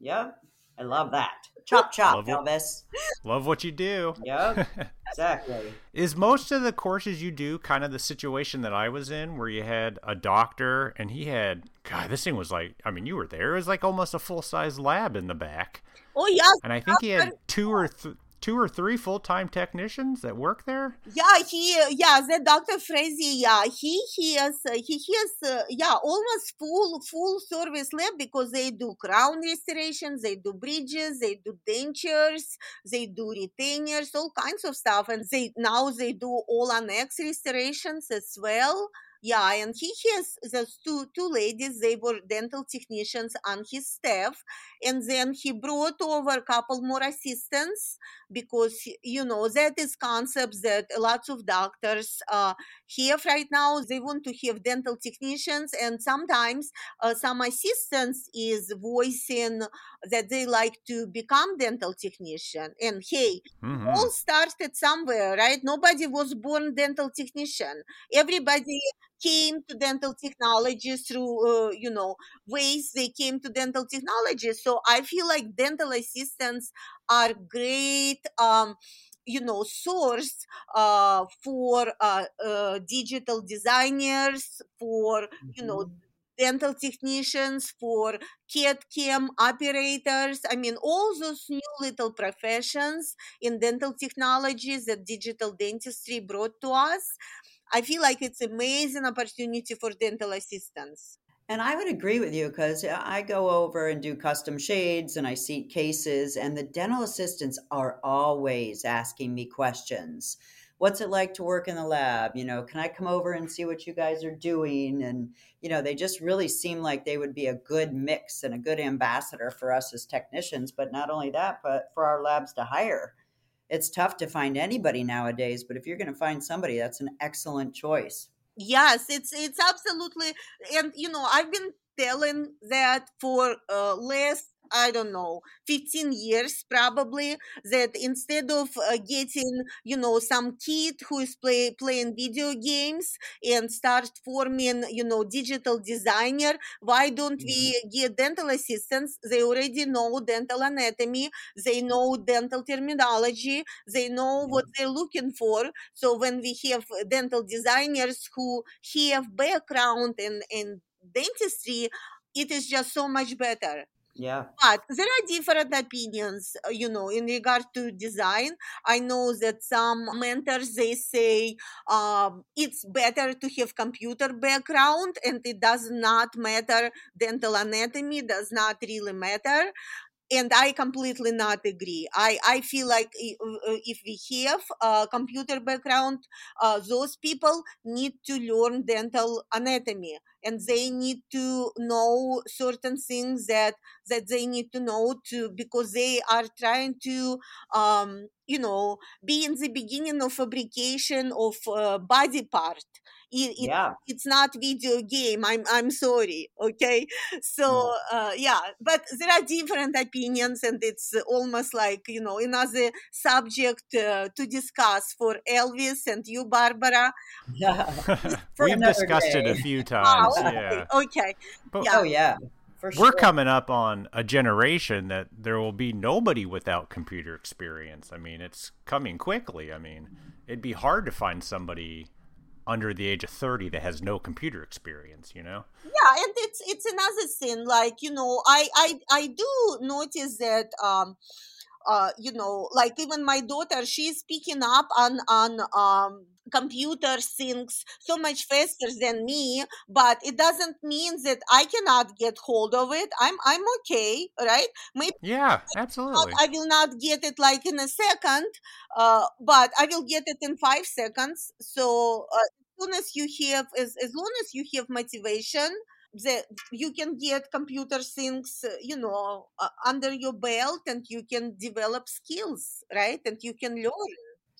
Yeah. I love that. Chop, chop, love Elvis. What, love what you do. Yep, exactly. Is most of the courses you do kind of the situation that I was in where you had a doctor and he had, God, this thing was like, I mean, you were there. It was like almost a full-size lab in the back. Oh, yes. And I think he had two or three. Two or three full-time technicians that work there? Yeah, he, yeah, the Doctor Frazee, yeah, he, he has, he has, uh, yeah, almost full, full service lab because they do crown restorations, they do bridges, they do dentures, they do retainers, all kinds of stuff, and they now they do all annex restorations as well. Yeah, and he has those two two ladies. They were dental technicians on his staff, and then he brought over a couple more assistants because you know that is concepts that lots of doctors uh, have right now. They want to have dental technicians, and sometimes uh, some assistants is voicing that they like to become dental technician. And hey, mm-hmm. all started somewhere, right? Nobody was born dental technician. Everybody came to dental technology through, uh, you know, ways they came to dental technology. So I feel like dental assistants are great, um, you know, source uh, for uh, uh, digital designers, for, mm-hmm. you know, dental technicians, for C A D C A M operators. I mean, all those new little professions in dental technologies that digital dentistry brought to us. I feel like it's an amazing opportunity for dental assistants. And I would agree with you because I go over and do custom shades and I seat cases, and the dental assistants are always asking me questions. What's it like to work in the lab? You know, can I come over and see what you guys are doing? And, you know, they just really seem like they would be a good mix and a good ambassador for us as technicians. But not only that, but for our labs to hire. It's tough to find anybody nowadays, but if you're going to find somebody, that's an excellent choice. Yes, it's it's absolutely. And, you know, I've been telling that for uh, last, I don't know, fifteen years probably, that instead of uh, getting, you know, some kid who is play, playing video games and start forming, you know, digital designer, why don't mm-hmm. we get dental assistants? They already know dental anatomy. They know dental terminology. They know mm-hmm. what they're looking for. So when we have dental designers who have background in, in dentistry, it is just so much better. Yeah. But there are different opinions, you know, in regard to design. I know that some mentors, they say um, it's better to have computer background and it does not matter. Dental anatomy does not really matter. And I completely not agree. I, I feel like if we have a computer background, uh, those people need to learn dental anatomy. And they need to know certain things that that they need to know to because they are trying to, um, you know, be in the beginning of fabrication of uh, body part. It, it, yeah. It's not video game. I'm I'm sorry. Okay. So uh, yeah, but there are different opinions, and it's almost like you know another subject uh, to discuss for Elvis and you, Barbara. Yeah. We've discussed day. It a few times. Wow. Yeah. Okay. But, yeah. Oh yeah. For sure. We're coming up on a generation that there will be nobody without computer experience. I mean, it's coming quickly. I mean, it'd be hard to find somebody under the age of thirty that has no computer experience, you know? Yeah, and it's it's another thing. Like, you know, I I, I do notice that um uh you know, like even my daughter, she's picking up on on um computer things so much faster than me, but it doesn't mean that I cannot get hold of it. I'm I'm okay, right? Maybe yeah, absolutely. I will not get it like in a second, uh, but I will get it in five seconds. So uh, as soon as you have, as as long as you have motivation, that you can get computer things, you know, uh, under your belt, and you can develop skills, right? And you can learn.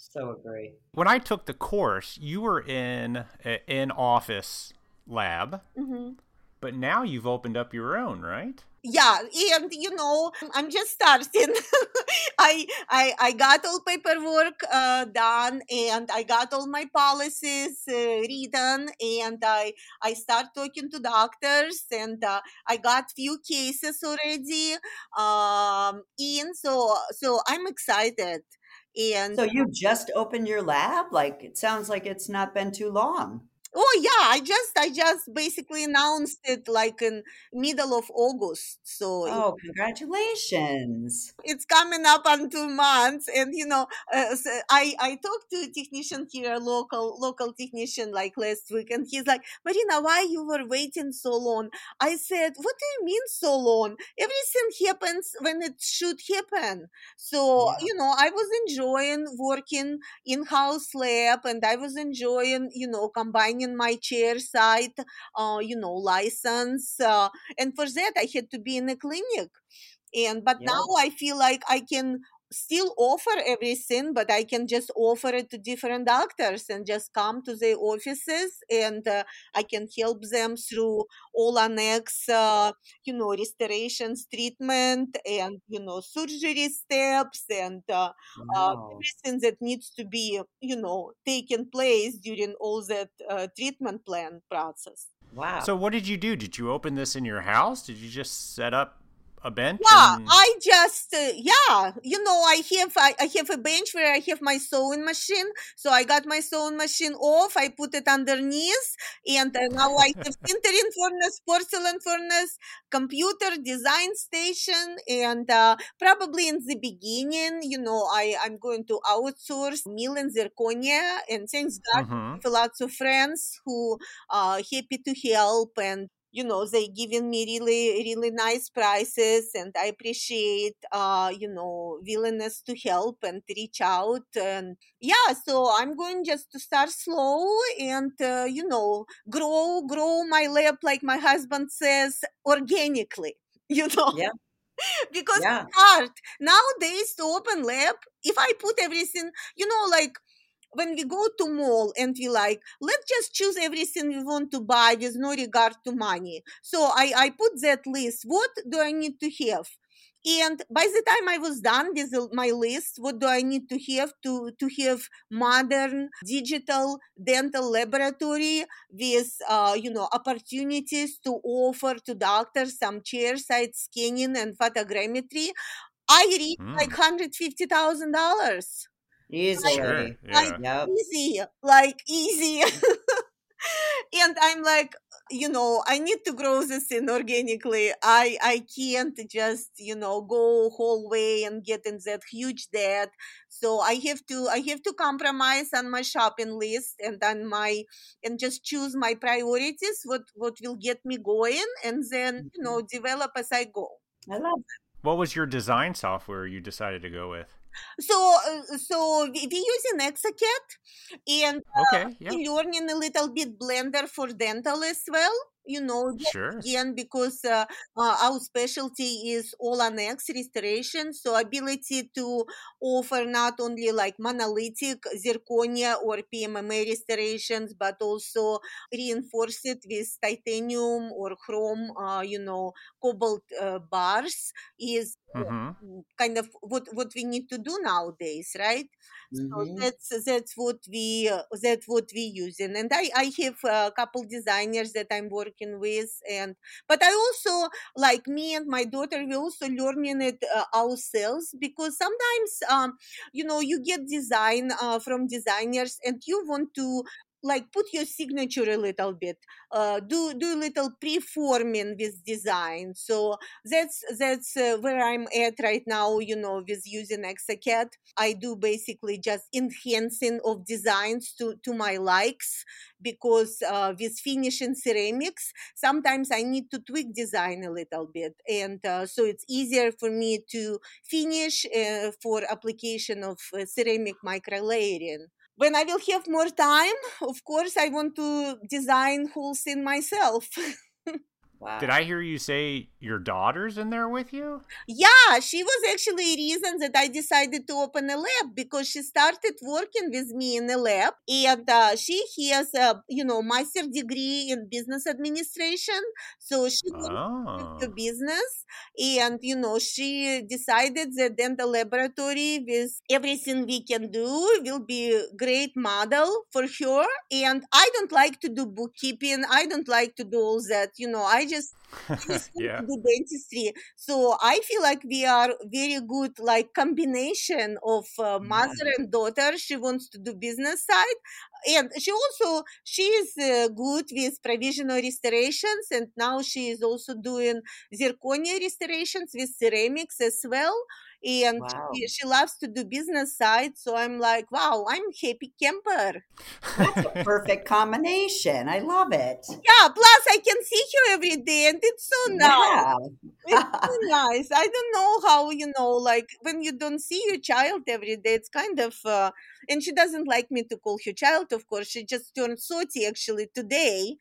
So agree. When I took the course, you were in an in-office lab, mm-hmm. but now you've opened up your own, right? Yeah, and you know, I'm just starting. I, I I got all paperwork uh, done, and I got all my policies uh, written, and I I start talking to doctors, and uh, I got few cases already um, in. So so I'm excited. And so you just opened your lab? Like, it sounds like it's not been too long. Oh yeah, I just I just basically announced it like in middle of August. So oh, it, congratulations! It's coming up on two months, and you know, uh, so I I talked to a technician here, a local local technician, like last week, and he's like, Marina, why you were waiting so long? I said, what do you mean so long? Everything happens when it should happen. So yeah. you know, I was enjoying working in-house lab, and I was enjoying you know combining in my chair side, uh, you know, license. Uh, and for that, I had to be in a clinic. And But yeah. now I feel like I can still offer everything, but I can just offer it to different doctors and just come to their offices, and uh, I can help them through all annex, uh, you know, restorations, treatment, and, you know, surgery steps, and uh, wow. uh, everything that needs to be, you know, taken place during all that uh, treatment plan process. Wow. So what did you do? Did you open this in your house? Did you just set up a bench? Yeah, and... I just, uh, yeah, you know, I have I, I have a bench where I have my sewing machine. So I got my sewing machine off, I put it underneath, and uh, now I have sintering furnace, porcelain furnace, computer, design station, and uh, probably in the beginning, you know, I, I'm going to outsource mill and zirconia, and thanks God, mm-hmm. for lots of friends who are uh, happy to help, and you know, they giving me really, really nice prices, and I appreciate, uh, you know, willingness to help and to reach out. And yeah, so I'm going just to start slow and, uh, you know, grow, grow my lab, like my husband says, organically, you know. Yeah. Because yeah. it's hard. Nowadays, to open lab, if I put everything, you know, like, when we go to mall and we like, let's just choose everything we want to buy with no regard to money. So I, I put that list. What do I need to have? And by the time I was done with my list, what do I need to have to, to have modern digital dental laboratory with, uh, you know, opportunities to offer to doctors some chairside scanning and photogrammetry? I reached mm. like one hundred fifty thousand dollars. Easy, sure. like, yeah. like yep. easy, like easy. And I'm like, you know, I need to grow this in organically. I, I can't just, you know, go whole way and get in that huge debt. So I have to, I have to compromise on my shopping list and on my, and just choose my priorities, what, what will get me going, and then, you know, develop as I go. I love that. What was your design software you decided to go with? So, uh, so we, we using exocad, and uh, okay, yeah. we're learning a little bit Blender for dental as well. You know, sure. again, because uh, uh, our specialty is all annex restoration, so ability to offer not only like monolithic zirconia or P M M A restorations, but also reinforce it with titanium or chrome, uh, you know, cobalt uh, bars is mm-hmm. kind of what, what we need to do nowadays, right? Mm-hmm. So that's that's what we uh, that's what we using, and I I have a couple designers that I'm working with, and but I also, like me and my daughter, we also learning it uh, ourselves, because sometimes um you know you get design uh, from designers and you want to like put your signature a little bit, uh, do do a little pre-forming with design. So that's that's uh, where I'm at right now. You know, with using exocad, I do basically just enhancing of designs to to my likes, because uh, with finishing ceramics, sometimes I need to tweak design a little bit, and uh, so it's easier for me to finish uh, for application of uh, ceramic microlayering. When I will have more time, of course, I want to design whole thing myself. Wow. Did I hear you say your daughter's in there with you? Yeah, she was actually a reason that I decided to open a lab, because she started working with me in the lab, and uh, she has a you know master's degree in business administration, so she went to business, and you know she decided that dental laboratory with everything we can do will be a great model for her. And I don't like to do bookkeeping. I don't like to do all that. You know, I. Just, just yeah. do dentistry. So I feel like we are very good, like combination of uh, mother and daughter. She wants to do business side, and she also she is uh, good with provisional restorations, and now she is also doing zirconia restorations with ceramics as well. And wow. she, she loves to do business side. So I'm like, wow, I'm happy camper. That's a perfect combination. I love it. Yeah. Plus I can see you every day, and it's so nice. Yeah. It's so nice. I don't know how, you know, like when you don't see your child every day, it's kind of, uh, and she doesn't like me to call her child. Of course, she just turned thirty actually today.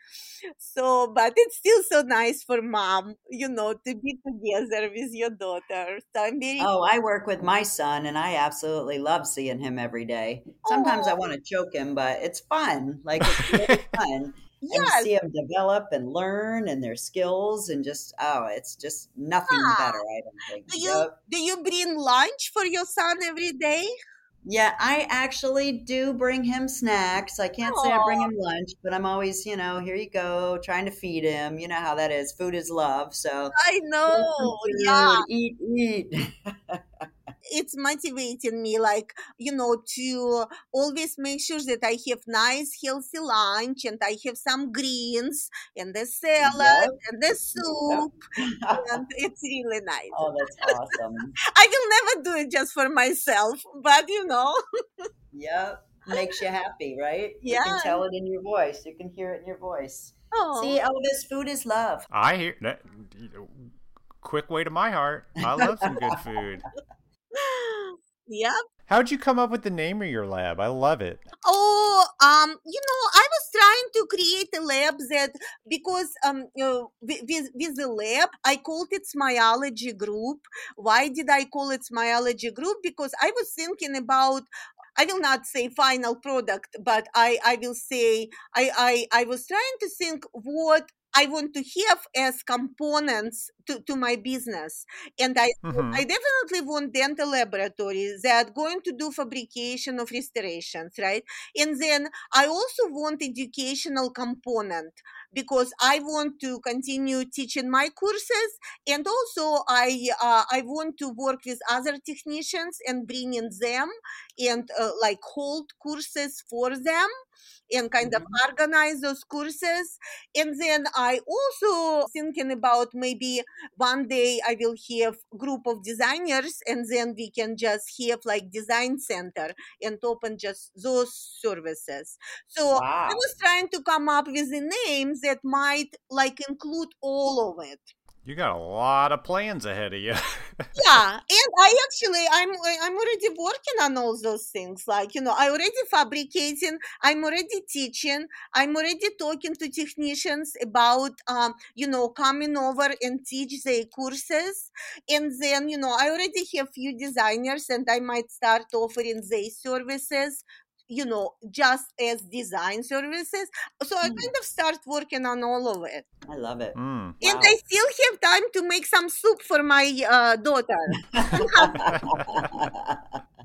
So, but it's still so nice for mom, you know, to be together with your daughter. So I'm very oh, I work with my son, and I absolutely love seeing him every day. Sometimes oh. I want to choke him, but it's fun. Like, it's really fun. Yes. And see them develop and learn and their skills, and just, oh, it's just nothing ah. better, I don't think. Do you, so, do you bring lunch for your son every day? Yeah, I actually do bring him snacks. I can't Aww. say I bring him lunch, but I'm always, you know, here you go, trying to feed him. You know how that is. Food is love. So I know. Yeah. Eat, eat. It's motivating me, like, you know, to always make sure that I have nice, healthy lunch, and I have some greens and the salad yep. and the soup. Yep. And it's really nice. Oh, that's awesome. I will never do it just for myself, but, you know. Yep. Makes you happy, right? Yeah. You can tell it in your voice. You can hear it in your voice. Oh. See, Elvis, food is love. I hear that. Quick way to my heart. I love some good food. Yep. How'd you come up with the name of your lab? I love it. Oh, um, you know, I was trying to create a lab that, because um, you know, with, with the lab, I called it Smileology Group. Why did I call it Smileology Group? Because I was thinking about, I will not say final product, but I, I will say, I, I, I was trying to think what I want to have as components to, to my business. And I mm-hmm. I definitely want dental laboratories that are going to do fabrication of restorations, right? And then I also want educational component, because I want to continue teaching my courses. And also I uh, I want to work with other technicians and bring in them and uh, like hold courses for them, and kind of organize those courses. And then I also thinking about maybe one day I will have a group of designers, and then we can just have like design center and open just those services. So wow. I was trying to come up with a name that might like include all of it. You got a lot of plans ahead of you. Yeah, and I actually, I'm I'm already working on all those things. Like, you know, I already fabricating, I'm already teaching, I'm already talking to technicians about, um, you know, coming over and teach their courses. And then, you know, I already have few designers, and I might start offering their services, you know, just as design services. So I kind of start working on all of it. I love it. Mm, and wow. I still have time to make some soup for my uh, daughter.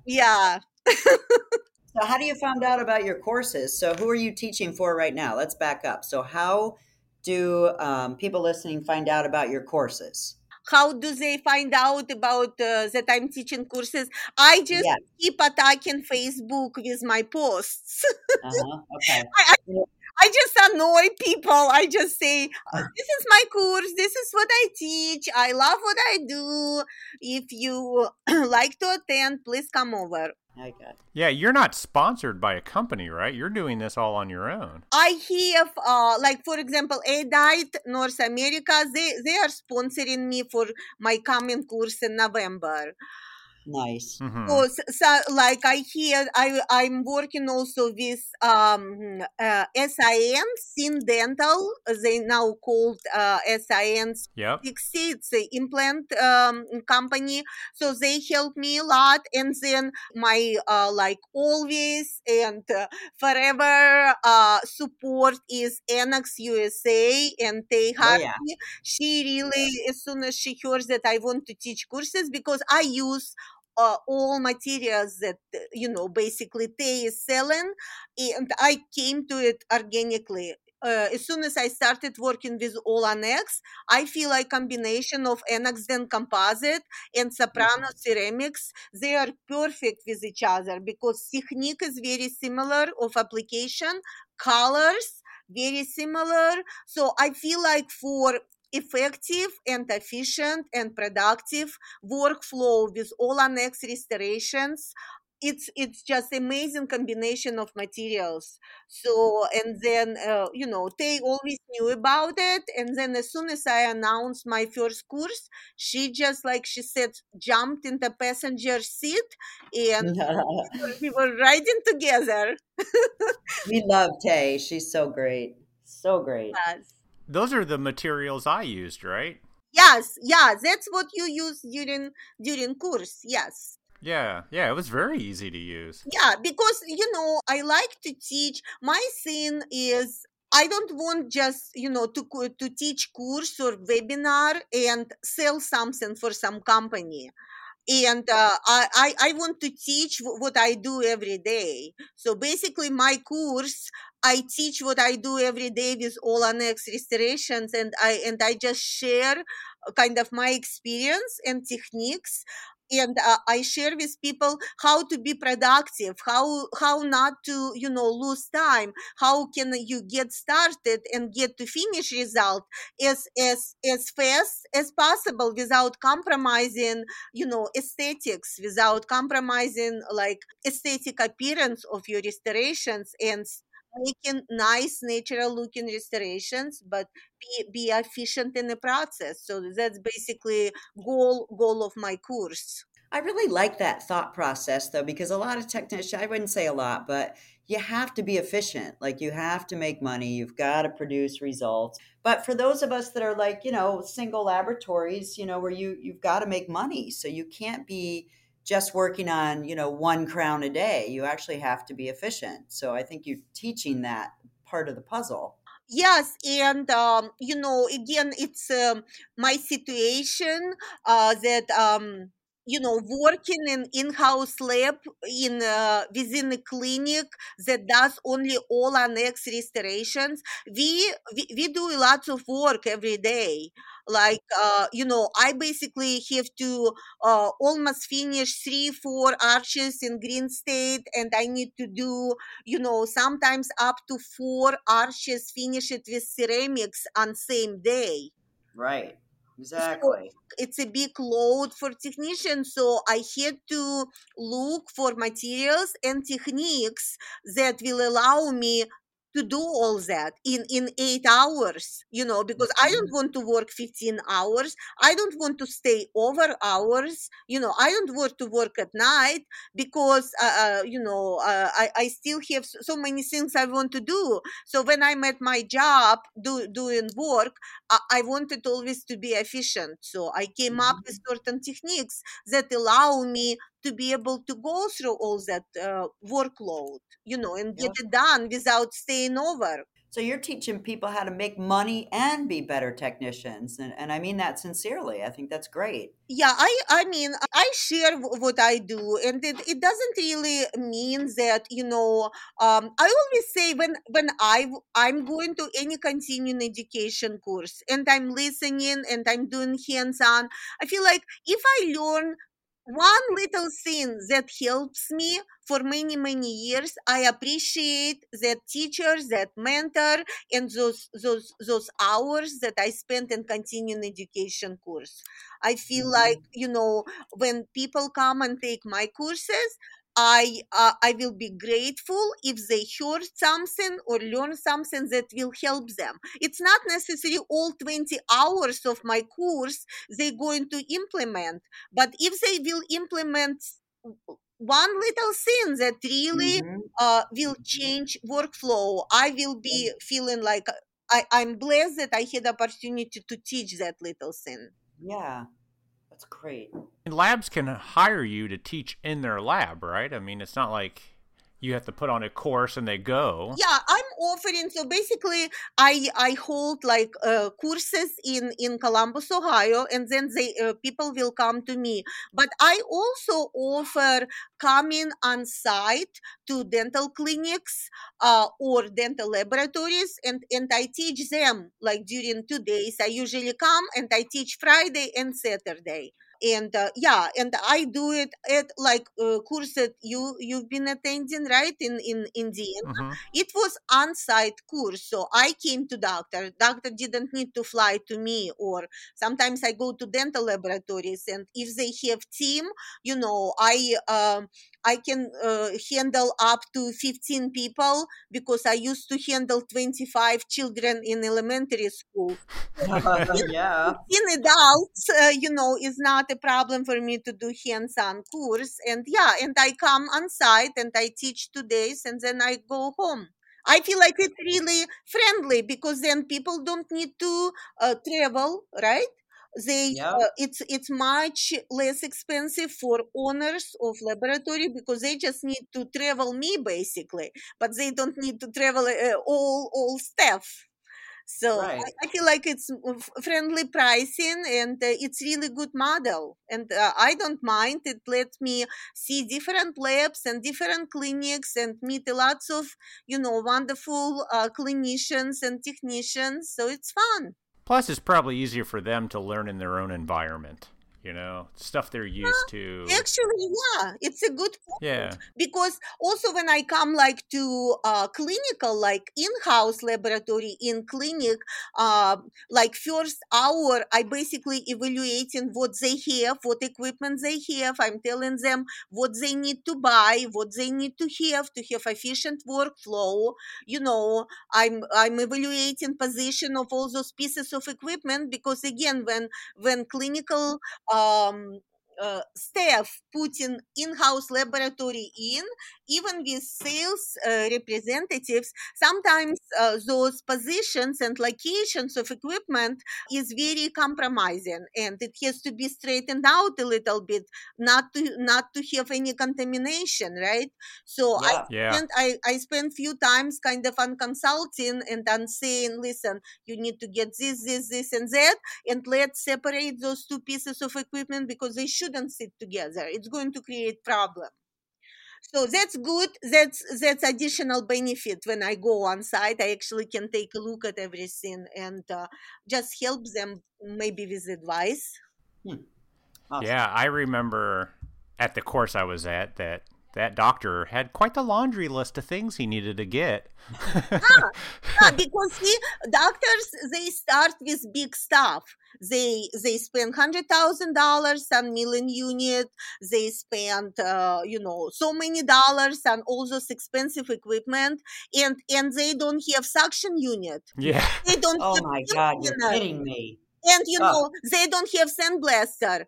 Yeah. So how do you find out about your courses? So who are you teaching for right now? Let's back up. So how do um, people listening find out about your courses? How do they find out about uh, that I'm teaching courses? I just yeah. keep attacking Facebook with my posts. Uh-huh. Okay. I, I, I just annoy people. I just say, this is my course. This is what I teach. I love what I do. If you like to attend, please come over. I got it. Yeah, you're not sponsored by a company, right? You're doing this all on your own. I have, uh, like, for example, Aidite North America, they, they are sponsoring me for my coming course in November. nice. Mm-hmm. So, so, like I hear, I I'm working also with um, uh, S I N, SIN Dental. They now called uh, S I N yep. sixty. It's an implant um, company. So they helped me a lot. And then my uh, like always and uh, forever uh, support is Annex U S A, and they have oh, yeah. me. She really, as soon as she hears that I want to teach courses, because I use uh, all materials that, you know, basically Tay is selling, and I came to it organically. Uh, as soon as I started working with all Annex, I feel like combination of Annex then composite and Soprano ceramics, they are perfect with each other, because technique is very similar of application, colors very similar. So I feel like for effective and efficient and productive workflow with all Annex restorations, it's it's just amazing combination of materials. So, and then, uh, you know, they always knew about it. And then as soon as I announced my first course, she just, like she said, jumped in the passenger seat, and we were riding together. We love Tay. She's so great. So great. Yes. Those are the materials I used, right? Yes. Yeah. That's what you use during, during course. Yes. Yeah, yeah, it was very easy to use. Yeah, because, you know, I like to teach. My thing is, I don't want just, you know, to to teach course or webinar and sell something for some company. And uh, I, I, I want to teach what I do every day. So basically my course, I teach what I do every day with all Annex restorations, and I and I just share kind of my experience and techniques. And uh, I share with people how to be productive, how how not to, you know, lose time, how can you get started and get to finish result as as as fast as possible without compromising, you know, aesthetics, without compromising like aesthetic appearance of your restorations, and making nice, natural-looking restorations, but be, be efficient in the process. So that's basically goal goal of my course. I really like that thought process, though, because a lot of technicians, I wouldn't say a lot, but you have to be efficient. Like, you have to make money. You've got to produce results. But for those of us that are like, you know, single laboratories, you know, where you, you've got to make money. So you can't be just working on, you know, one crown a day. You actually have to be efficient. So I think you're teaching that part of the puzzle. Yes. And, um, you know, again, it's um, my situation uh, that, um, you know, working in in-house lab in uh, within a clinic that does only all Annex restorations, we, we, we do lots of work every day. Like, uh, you know, I basically have to uh, almost finish three, four arches in green state, and I need to do, you know, sometimes up to four arches, finish it with ceramics on same day. Right. Exactly. So it's a big load for technicians. So I had to look for materials and techniques that will allow me to do all that in, in eight hours, you know, because I don't want to work fifteen hours. I don't want to stay over hours. You know, I don't want to work at night because, uh, uh, you know, uh, I, I still have so many things I want to do. So when I'm at my job do, doing work, I, I wanted always to be efficient. So I came mm-hmm. up with certain techniques that allow me to be able to go through all that uh, workload, you know, and get yeah. it done without staying over. So you're teaching people how to make money and be better technicians. And, and I mean that sincerely. I think that's great. Yeah, I, I mean, I share w- what I do. And it, it doesn't really mean that, you know, um, I always say when, when I, I'm going to any continuing education course and I'm listening and I'm doing hands-on, I feel like if I learn one little thing that helps me for many, many years, I appreciate that teacher, that mentor, and those those those hours that I spent in continuing education course. I feel mm-hmm. like, you know, when people come and take my courses, I uh, I will be grateful if they heard something or learn something that will help them. It's not necessarily all twenty hours of my course they're going to implement, but if they will implement one little thing that really mm-hmm. uh, will change workflow, I will be feeling like I, I'm blessed that I had the opportunity to teach that little thing. Yeah. That's great. And labs can hire you to teach in their lab, right? I mean, it's not like you have to put on a course and they go. Yeah, I'm offering. So basically, I I hold like uh, courses in, in Columbus, Ohio, and then they uh, people will come to me. But I also offer coming on site to dental clinics uh, or dental laboratories, and, and I teach them like during two days. I usually come and I teach Friday and Saturday. And uh, yeah, and I do it at like uh, course that you, you've been attending, right, in, in Indiana. Mm-hmm. It was on-site course, so I came to doctor. Doctor didn't need to fly to me, or sometimes I go to dental laboratories, and if they have team, you know, I uh, I can uh, handle up to fifteen people because I used to handle twenty-five children in elementary school. Yeah, fifteen adults, uh, you know, is not a problem for me to do hands-on course. And yeah, and I come on site and I teach two days and then I go home. I feel like it's really friendly because then people don't need to uh, travel, right? They yeah. uh, it's it's much less expensive for owners of laboratory because they just need to travel me basically, but they don't need to travel uh, all all staff. So right. I, I feel like it's friendly pricing and uh, it's really good model. And uh, I don't mind. It lets me see different labs and different clinics and meet lots of, you know, wonderful uh, clinicians and technicians. So it's fun. Plus, it's probably easier for them to learn in their own environment. You know, stuff they're used yeah, to. Actually, yeah, it's a good point. Yeah. Because also when I come like to uh, clinical, like in-house laboratory in clinic, uh, like first hour, I basically evaluating what they have, what equipment they have. I'm telling them what they need to buy, what they need to have to have efficient workflow. You know, I'm I'm evaluating position of all those pieces of equipment because again, when when clinical Um, uh, staff putting in-house laboratory in, even with sales uh, representatives, sometimes uh, those positions and locations of equipment is very compromising, and it has to be straightened out a little bit, not to not to have any contamination, right? So yeah. I, yeah. Spent, I I spent few times kind of on consulting and on saying, listen, you need to get this, this, this, and that, and let's separate those two pieces of equipment because they shouldn't sit together. It's going to create problem. So that's good. That's that's additional benefit when I go on site. I actually can take a look at everything and uh, just help them maybe with advice. Hmm. Awesome. Yeah, I remember at the course I was at that that doctor had quite the laundry list of things he needed to get. ah, yeah, because he, doctors, they start with big stuff. They they spend hundred thousand dollars on milling unit. They spend uh, you know so many dollars on all those expensive equipment, and and they don't have suction unit. Yeah. They don't. Oh have my god! Unit. You're kidding me. And you oh. know they don't have sandblaster.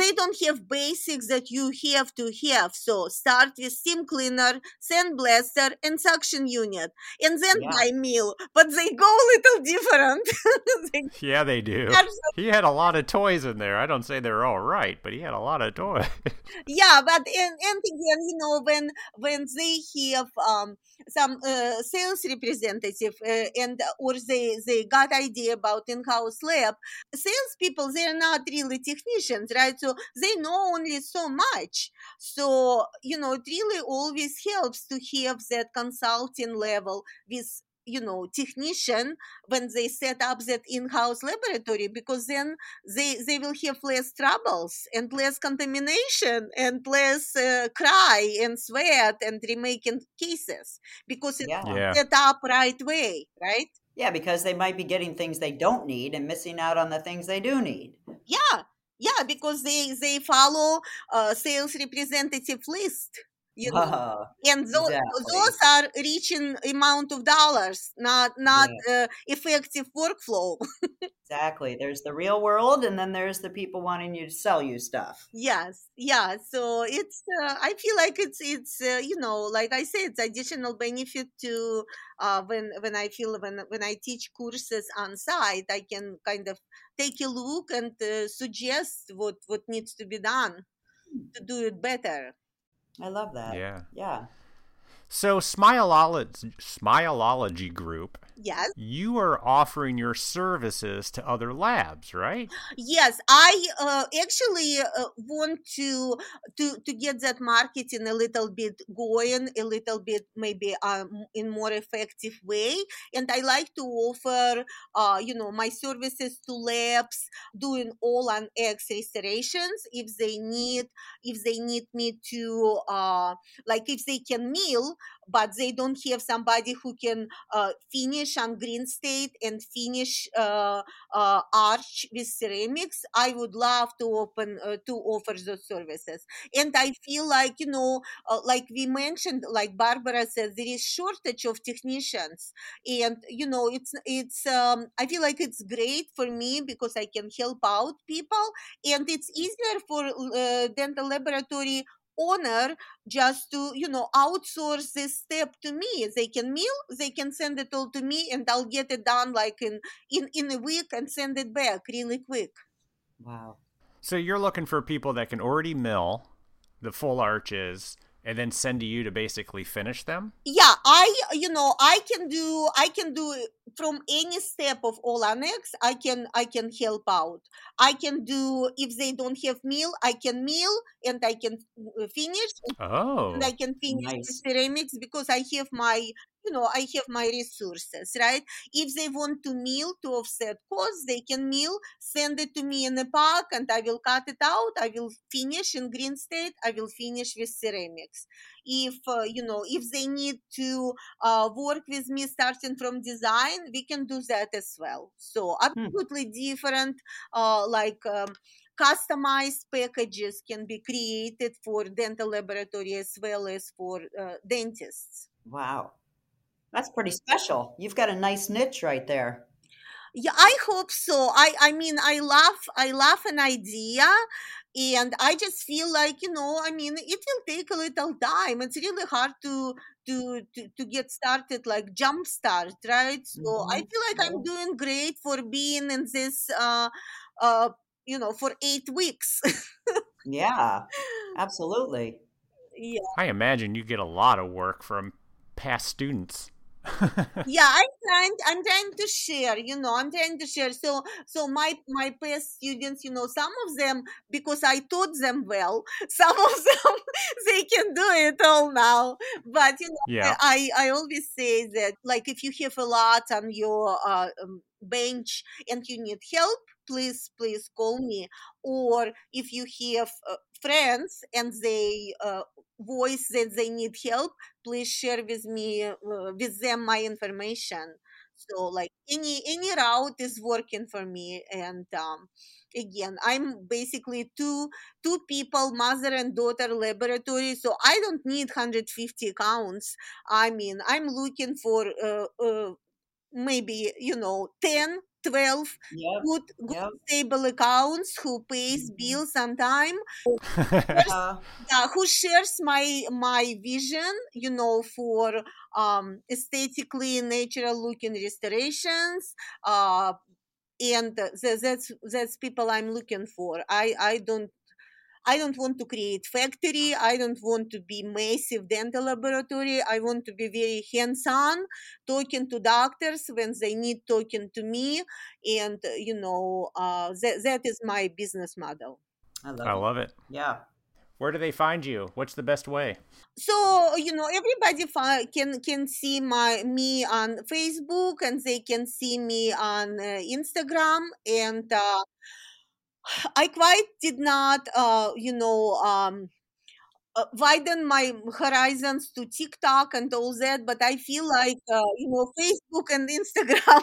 They don't have basics that you have to have. So start with steam cleaner, sandblaster, and suction unit, and then yeah. buy meal. But they go a little different. they yeah, they do. He had a lot of toys in there. I don't say they're all right, but he had a lot of toys. yeah, but and, and again, you know, when when they have um, some uh, sales representative uh, and or they they got idea about in-house lab, salespeople, they're not really technicians, right? So they know only so much. So, you know, it really always helps to have that consulting level with, you know, technician when they set up that in-house laboratory, because then they, they will have less troubles and less contamination and less uh, cry and sweat and remaking cases because it's yeah. yeah. set up right way, right? Yeah, because they might be getting things they don't need and missing out on the things they do need. Yeah. Yeah, because they, they follow uh, sales representative list. you know, uh, and those, exactly. those are reaching amount of dollars, not not yeah. uh, effective workflow. Exactly. There's the real world, and then there's the people wanting you to sell you stuff. Yes, yeah. So it's uh, I feel like it's it's uh, you know, like I say, it's additional benefit to uh, when when I feel when when I teach courses on site, I can kind of take a look and uh, suggest what what needs to be done to do it better. I love that. Yeah. Yeah. So Smileology, Smileology Group. Yes. You are offering your services to other labs, right? Yes. I uh, actually uh, want to, to to get that marketing a little bit going, a little bit maybe um, in more effective way. And I like to offer, uh, you know, my services to labs doing all on X restorations if they need, if they need me to, uh, like if they can mill, but they don't have somebody who can uh, finish on green state and finish uh, uh, arch with ceramics. I would love to open uh, to offer those services. And I feel like, you know, uh, like we mentioned, like Barbara said, there is shortage of technicians. And, you know, it's, it's um, I feel like it's great for me because I can help out people. And it's easier for uh, dental laboratory owner just to, you know, outsource this step to me. They can mill, they can send it all to me, and I'll get it done like in, in, in a week and send it back really quick. Wow. So you're looking for people that can already mill the full arches and then send to you to basically finish them? Yeah, I, you know, I can do, I can do from any step of all annex, I can, I can help out. I can do, if they don't have meal, I can meal and I can finish. Oh, and I can finish nice. The ceramics because I have my, you know, I have my resources, right? If they want to mill to offset costs, they can mill, send it to me in a pack, and I will cut it out. I will finish in green state. I will finish with ceramics. If, uh, you know, if they need to uh, work with me starting from design, we can do that as well. So absolutely hmm. different, uh, like um, customized packages can be created for dental laboratory as well as for uh, dentists. Wow. That's pretty special. You've got a nice niche right there. Yeah, I hope so. I, I mean, I love, I love an idea. And I just feel like, you know, I mean, it will take a little time. It's really hard to to to, to get started, like jump start, right? So mm-hmm. I feel like I'm doing great for being in this, uh, uh, you know, for eight weeks. Yeah, absolutely. Yeah. I imagine you get a lot of work from past students. Yeah, I'm trying. I'm trying to share. You know, I'm trying to share. So, so my my past students, you know, some of them because I taught them well. Some of them they can do it all now. But you know, yeah. I I always say that like if you have a lot on your uh, bench and you need help, please please call me. Or if you have uh, friends and they. Uh, voice that they need help, please share with me uh, with them my information. So like any any route is working for me. And um again, I'm basically two two people, mother and daughter laboratory, so I don't need one hundred fifty accounts. I mean, I'm looking for uh, uh maybe, you know, ten twelve yep. good, good yep. stable accounts who pays bills on time, who shares, uh, who shares my my vision, you know, for um, aesthetically natural looking restorations, uh, and th- that's that's people I'm looking for. I, I don't I don't want to create factory. I don't want to be massive dental laboratory. I want to be very hands-on, talking to doctors when they need talking to me. And, you know, uh, that, that is my business model. I love, I love it. it. Yeah. Where do they find you? What's the best way? So, you know, everybody fi- can can see my me on Facebook, and they can see me on uh, Instagram. And... Uh, I quite did not, uh, you know, um, uh, widen my horizons to TikTok and all that, but I feel like, uh, you know, Facebook and Instagram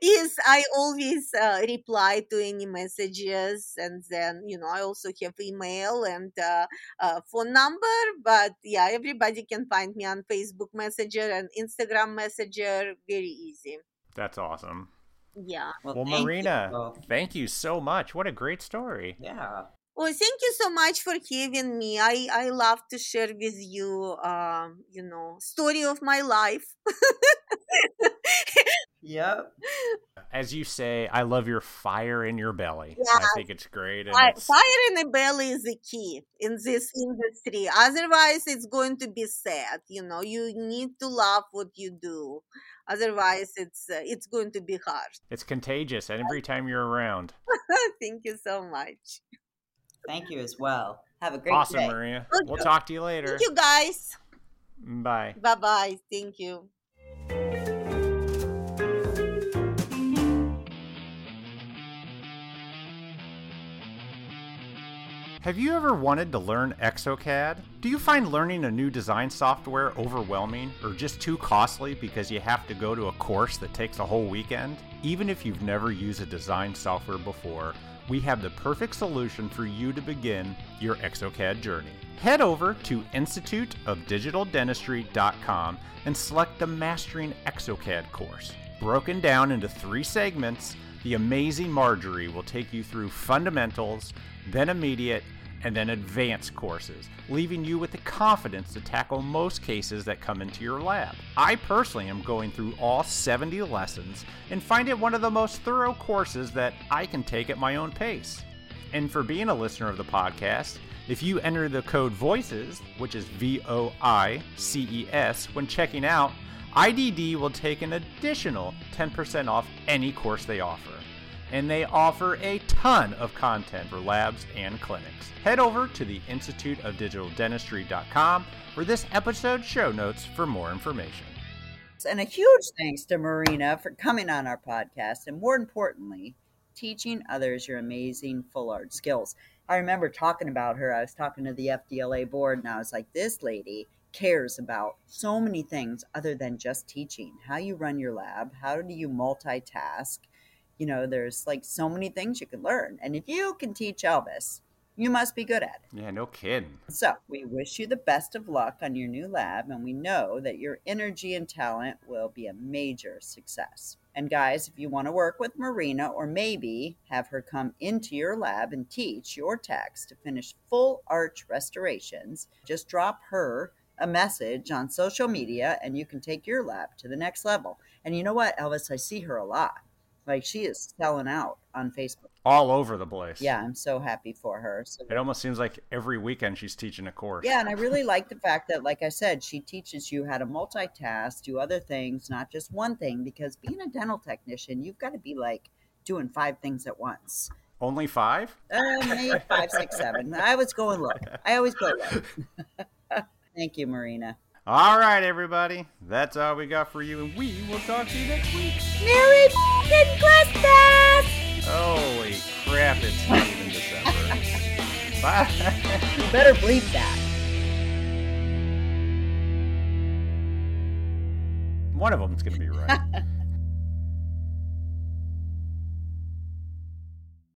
Yes, I always uh, reply to any messages, and then, you know, I also have email and uh, uh, phone number, but yeah, everybody can find me on Facebook Messenger and Instagram Messenger, very easy. That's awesome. Yeah. Well, well thank Marina, you. thank you so much. What a great story. Yeah. Well, thank you so much for having me. I, I love to share with you, uh, you know, story of my life. Yep. As you say, I love your fire in your belly. Yeah. I think it's great. And I, it's... Fire in the belly is the key in this industry. Otherwise, it's going to be sad. You know, you need to love what you do. Otherwise, it's uh, it's going to be hard. It's contagious every time you're around. Thank you so much. Thank you as well. Have a great awesome, day. Awesome, Maria. Okay. We'll talk to you later. Thank you, guys. Bye. Bye-bye. Thank you. Have you ever wanted to learn exocad? Do you find learning a new design software overwhelming or just too costly because you have to go to a course that takes a whole weekend? Even if you've never used a design software before, we have the perfect solution for you to begin your exocad journey. Head over to institute of digital dentistry dot com and select the Mastering exocad course. Broken down into three segments, the amazing Marjorie will take you through fundamentals, then immediate, and then advanced courses, leaving you with the confidence to tackle most cases that come into your lab. I personally am going through all seventy lessons and find it one of the most thorough courses that I can take at my own pace. And for being a listener of the podcast, if you enter the code VOICES, which is V O I C E S, when checking out, I D D will take an additional ten percent off any course they offer. And they offer a ton of content for labs and clinics. Head over to the institute of digital dentistry dot com or this episode's show notes for more information. And a huge thanks to Marina for coming on our podcast and, more importantly, teaching others your amazing full art skills. I remember talking about her. I was talking to the F D L A board, and I was like, this lady cares about so many things other than just teaching. How you run your lab, how do you multitask? You know, there's like so many things you can learn. And if you can teach Elvis, you must be good at it. Yeah, no kidding. So we wish you the best of luck on your new lab. And we know that your energy and talent will be a major success. And guys, if you want to work with Marina or maybe have her come into your lab and teach your techs to finish full arch restorations, just drop her a message on social media and you can take your lab to the next level. And you know what, Elvis, I see her a lot. Like, she is selling out on Facebook. All over the place. Yeah, I'm so happy for her. So, it almost seems like every weekend she's teaching a course. Yeah, and I really like the fact that, like I said, she teaches you how to multitask, do other things, not just one thing. Because being a dental technician, you've got to be, like, doing five things at once. Only five? Uh, maybe five, six, seven. I was going low. I always go low. Thank you, Marina. All right, everybody. That's all we got for you, and we will talk to you next week. Merry f***ing Christmas! Holy crap, it's not even December. Bye. You better bleep that. One of them's going to be right.